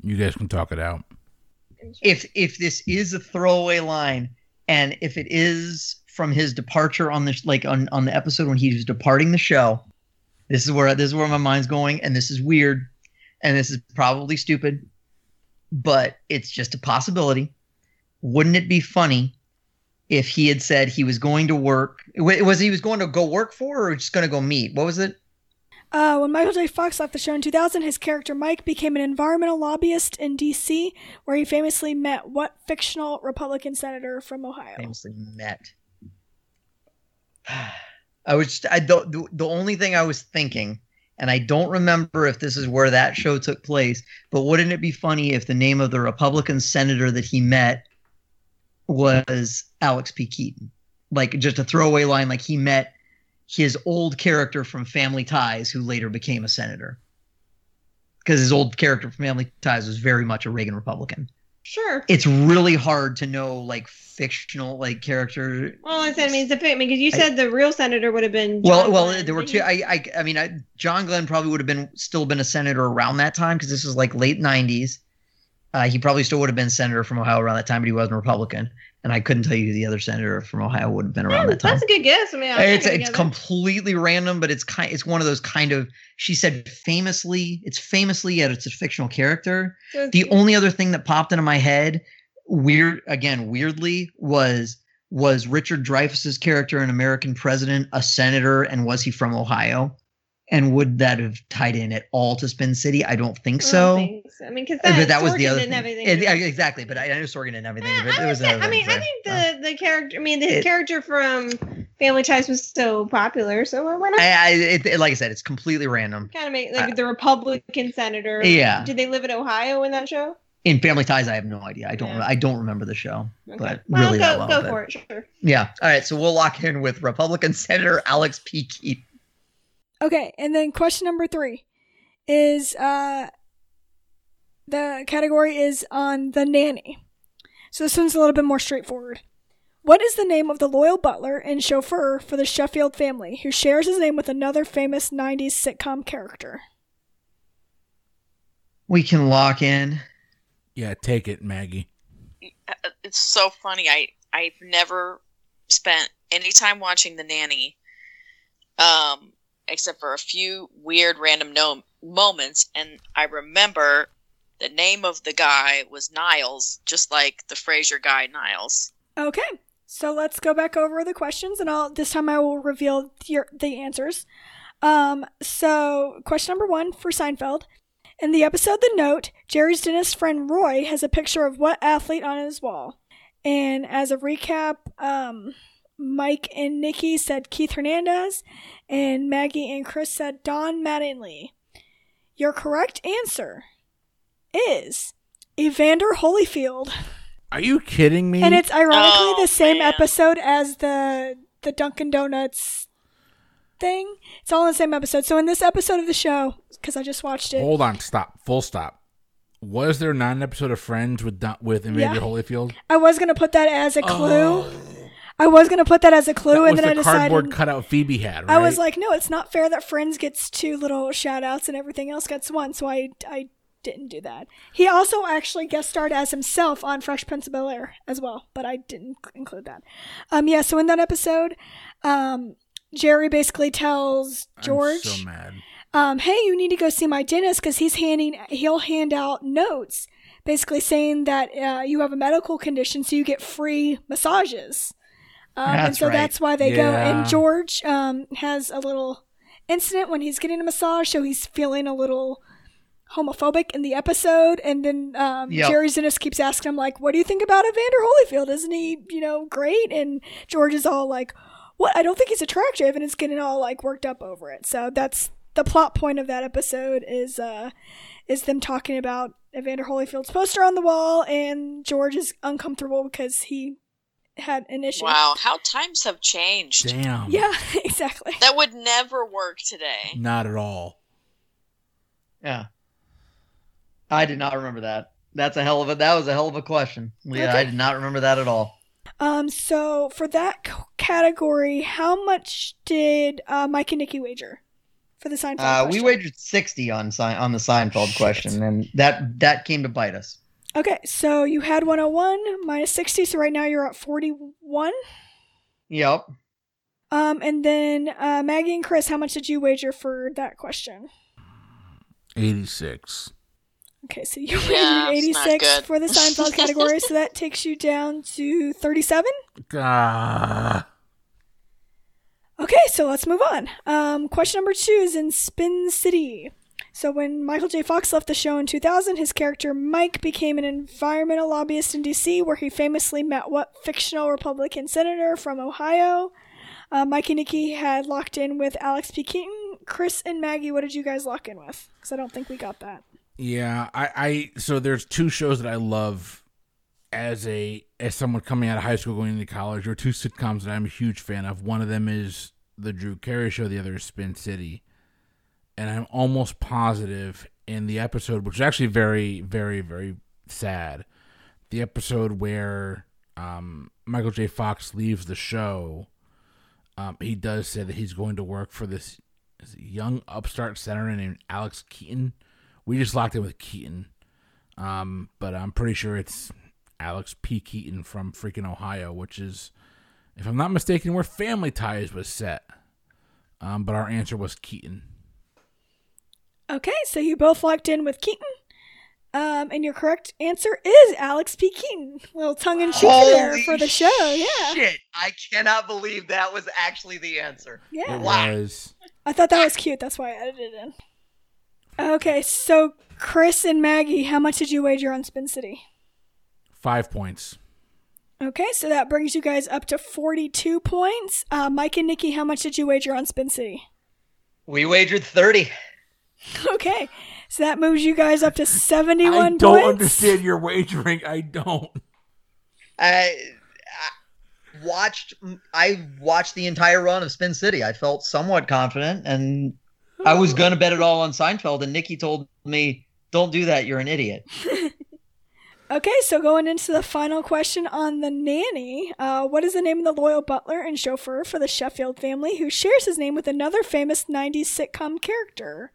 You guys can talk it out. If this is a throwaway line, and if it is... from his departure on this, like on the episode when he was departing the show, this is where my mind's going, and this is weird, and this is probably stupid, but it's just a possibility. Wouldn't it be funny if he had said he was going to work? Was it he was going to go work for, or just going to go meet? What was it? When Michael J. Fox left the show in 2000, his character Mike became an environmental lobbyist in D.C., where he famously met what fictional Republican senator from Ohio? Famously met. The only thing I was thinking, and I don't remember if this is where that show took place, but wouldn't it be funny if the name of the Republican senator that he met was Alex P. Keaton? Like just a throwaway line, like he met his old character from Family Ties who later became a senator. Because his old character from Family Ties was very much a Reagan Republican. Sure. It's really hard to know, like, fictional, like, character. Well, I said, I mean, it's a picnic, because you said the real senator would have been John Glenn. There were two. I mean, John Glenn probably would have still been a senator around that time, because this was, like, late 90s. He probably still would have been senator from Ohio around that time, but he wasn't a Republican. And I couldn't tell you who the other senator from Ohio would have been around that time. That's a good guess. I mean, it's completely random, but it's one of those kind of, she said famously, it's famously, yet it's a fictional character. Okay. The only other thing that popped into my head, weirdly, was Richard Dreyfuss's character, an American president, a senator, and was he from Ohio? And would that have tied in at all to Spin City? I don't think so. I mean, because that was the other thing. Exactly, but I know Sorkin and everything. I think the character. I mean, his character from Family Ties was so popular, so why not? Like I said, it's completely random. Kind of make like the Republican senator. Yeah. Did they live in Ohio in that show? In Family Ties, I have no idea. I don't remember the show, okay. But really, go for it. Sure. Yeah. All right. So we'll lock in with Republican Senator Alex P. Keith. Okay, and then question number 3 is the category is on the nanny. So this one's a little bit more straightforward. What is the name of the loyal butler and chauffeur for the Sheffield family who shares his name with another famous 90s sitcom character? We can lock in. Yeah, take it, Maggie. It's so funny. I've never spent any time watching The Nanny. Except for a few weird random moments, and I remember the name of the guy was Niles, just like the Frasier guy Niles. Okay, so let's go back over the questions, and this time I will reveal the answers. So question number 1 for Seinfeld. In the episode The Note, Jerry's dentist friend Roy has a picture of what athlete on his wall? And as a recap, Mike and Nikki said Keith Hernandez, and Maggie and Chris said Don Mattingly. Your correct answer is Evander Holyfield. Are you kidding me? And it's ironically the same episode as the Dunkin' Donuts thing. It's all in the same episode. So in this episode of the show, because I just watched it. Hold on, stop, full stop. Was there not an episode of Friends with Evander Holyfield? I was going to put that as a clue. And then I decided. That was the cardboard cutout Phoebe had, right? I was like, no, it's not fair that Friends gets 2 little shout-outs and everything else gets 1, so I didn't do that. He also actually guest starred as himself on Fresh Prince of Bel-Air as well, but I didn't include that. Yeah, so in that episode, Jerry basically tells George, I'm so mad. Hey, you need to go see my dentist because he'll hand out notes basically saying that you have a medical condition so you get free massages. That's why they go. And George has a little incident when he's getting a massage, so he's feeling a little homophobic in the episode. And then Jerry Zinnis keeps asking him, like, what do you think about Evander Holyfield? Isn't he, great? And George is all like, what? I don't think he's attractive. And it's getting all, like, worked up over it. So that's the plot point of that episode is them talking about Evander Holyfield's poster on the wall. And George is uncomfortable because he had an issue. Wow, how times have changed. Damn. Yeah, exactly. That would never work today. Not at all. Yeah. I did not remember that. That was a hell of a question. Yeah, okay. I did not remember that at all. So for that category, how much did Mike and Nikki wager for the Seinfeld question? We wagered 60 on the Seinfeld question, and that came to bite us. Okay, so you had 101 minus 60, so right now you're at 41. Yep. And then Maggie and Chris, how much did you wager for that question? 86. Okay, so you wagered 86 for the Seinfeld category, so that takes you down to 37. Okay, so let's move on. Question number 2 is in Spin City. So when Michael J. Fox left the show in 2000, his character Mike became an environmental lobbyist in D.C., where he famously met what fictional Republican senator from Ohio? Mike and Nikki had locked in with Alex P. Keaton. Chris and Maggie, what did you guys lock in with? Because I don't think we got that. Yeah, so there's 2 shows that I love as someone coming out of high school going into college, or 2 sitcoms that I'm a huge fan of. One of them is The Drew Carey Show. The other is Spin City. And I'm almost positive in the episode, which is actually very, very, very sad, the episode where Michael J. Fox leaves the show, he does say that he's going to work for this young upstart senator named Alex Keaton. We just locked in with Keaton, but I'm pretty sure it's Alex P. Keaton from freaking Ohio, which is, if I'm not mistaken, where Family Ties was set. But our answer was Keaton. Okay, so you both locked in with Keaton. And your correct answer is Alex P. Keaton. Little tongue-in-cheek there for the show. Yeah. Shit, I cannot believe that was actually the answer. Yeah. It was. I thought that was cute. That's why I edited it in. Okay, so Chris and Maggie, how much did you wager on Spin City? 5 points. Okay, so that brings you guys up to 42 points. Mike and Nikki, how much did you wager on Spin City? We wagered 30. Okay. So that moves you guys up to 71 points. I don't understand your wagering. I don't. I watched the entire run of Spin City. I felt somewhat confident, and I was going to bet it all on Seinfeld, and Nikki told me, don't do that, you're an idiot. Okay, so going into the final question on the nanny, what is the name of the loyal butler and chauffeur for the Sheffield family who shares his name with another famous 90s sitcom character?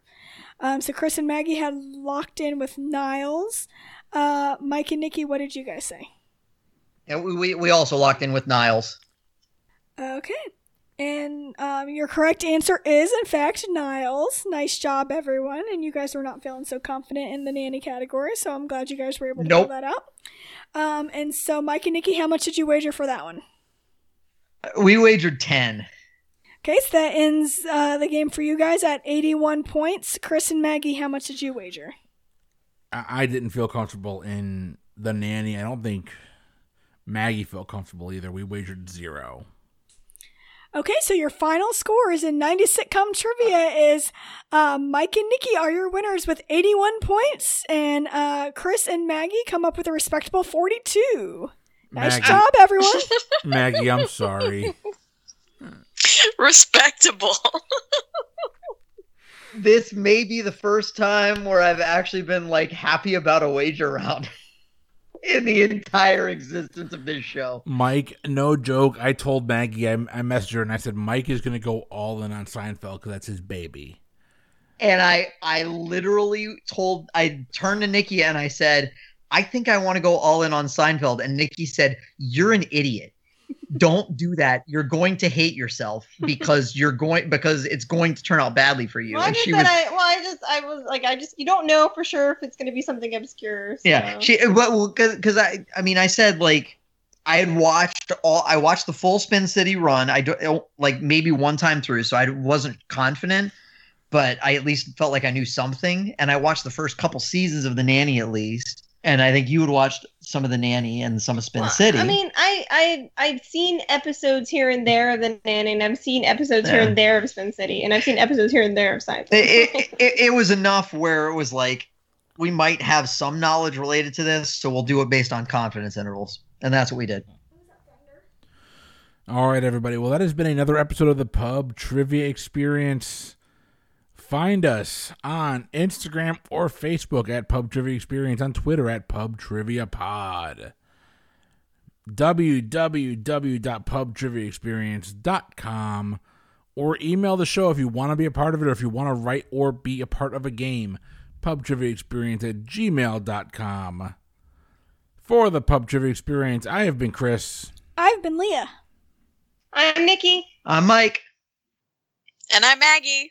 So Chris and Maggie had locked in with Niles. Mike and Nikki, what did you guys say? Yeah, we also locked in with Niles. Okay. And your correct answer is, in fact, Niles. Nice job, everyone. And you guys were not feeling so confident in the nanny category, so I'm glad you guys were able to pull that out. And so, Mike and Nikki, how much did you wager for that one? We wagered 10. Okay, so that ends the game for you guys at 81 points. Chris and Maggie, how much did you wager? I didn't feel comfortable in the nanny. I don't think Maggie felt comfortable either. We wagered 0. Okay, so your final scores in 90s sitcom trivia is Mike and Nikki are your winners with 81 points, and Chris and Maggie come up with a respectable 42. Maggie. Nice job, everyone. Maggie, I'm sorry. Respectable. This may be the first time where I've actually been happy about a wager round in the entire existence of this show. Mike, no joke. I told Maggie, I messaged her and I said, Mike is going to go all in on Seinfeld because that's his baby. And I literally I turned to Nikki and I said, I think I want to go all in on Seinfeld. And Nikki said, you're an idiot. Don't do that. You're going to hate yourself because it's going to turn out badly for you. Well, and I just you don't know for sure if it's going to be something obscure. So. Yeah, I watched the full Spin City run. I don't maybe one time through, so I wasn't confident, but I at least felt like I knew something. And I watched the first couple seasons of The Nanny at least. And I think you would watch some of The Nanny and some of Spin City. I mean, I've seen episodes here and there of The Nanny, and I've seen episodes here and there of Spin City, and I've seen episodes here and there of Seinfeld. It was enough where it was we might have some knowledge related to this, so we'll do it based on confidence intervals. And that's what we did. All right, everybody. Well, that has been another episode of the Pub Trivia Experience. Find us on Instagram or Facebook at Pub Trivia Experience, on Twitter at Pub Trivia Pod. www.pubtriviaexperience.com, or email the show if you want to be a part of it or if you want to write or be a part of a game. pubtriviaexperience@gmail.com. For the Pub Trivia Experience, I have been Chris. I've been Leah. I'm Nikki. I'm Mike. And I'm Maggie.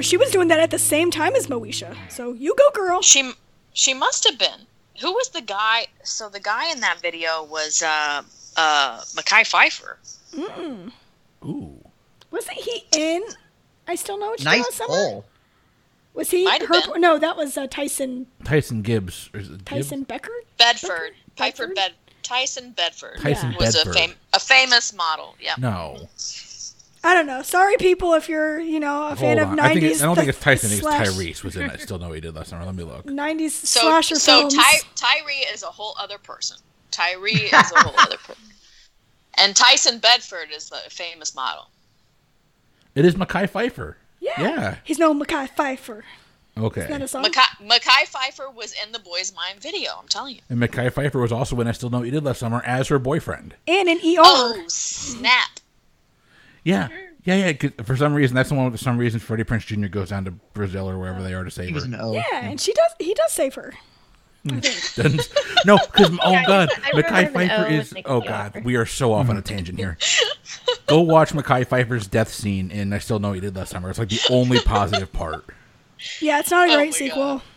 She was doing that at the same time as Moesha. So you go, girl. She must have been. Who was the guy? So the guy in that video was Mekhi Phifer. Mm-mm. Ooh. Wasn't he in I Still Know What You Nice Summer? Hole. Was he? No, that was Tyson. Tyson Gibbs. Or is it Tyson Gibbs? Becker? Bedford. Bedford? Tyson Bedford. Tyson Bedford. Was a famous model. Yeah. No. I don't know. Sorry, people, if you're, you know, a fan of 90s. I don't think it's Tyson. I think it's Tyrese was in it. Still know he did last summer. Let me look. 90s slasher films. So Tyree is a whole other person. And Tyson Bedford is the famous model. It is Mekhi Phifer. Yeah. He's no Mekhi Phifer. Okay. Is that a song? Mekhi Phifer was in the Boy's Mind video, I'm telling you. And Mekhi Phifer was also in I Still Know What You Did Last Summer as her boyfriend. And in ER. Oh, snap. Yeah. For some reason, that's the one. For some reason, Freddie Prinze Jr. goes down to Brazil or wherever they are to save her. And he does save her. Mekhi Phifer is. Oh God, we are so off on a tangent here. Go watch Mekhi Phifer's death scene in I Still Know What You Did Last Summer. It's like the only positive part. Yeah, it's not a great sequel. God.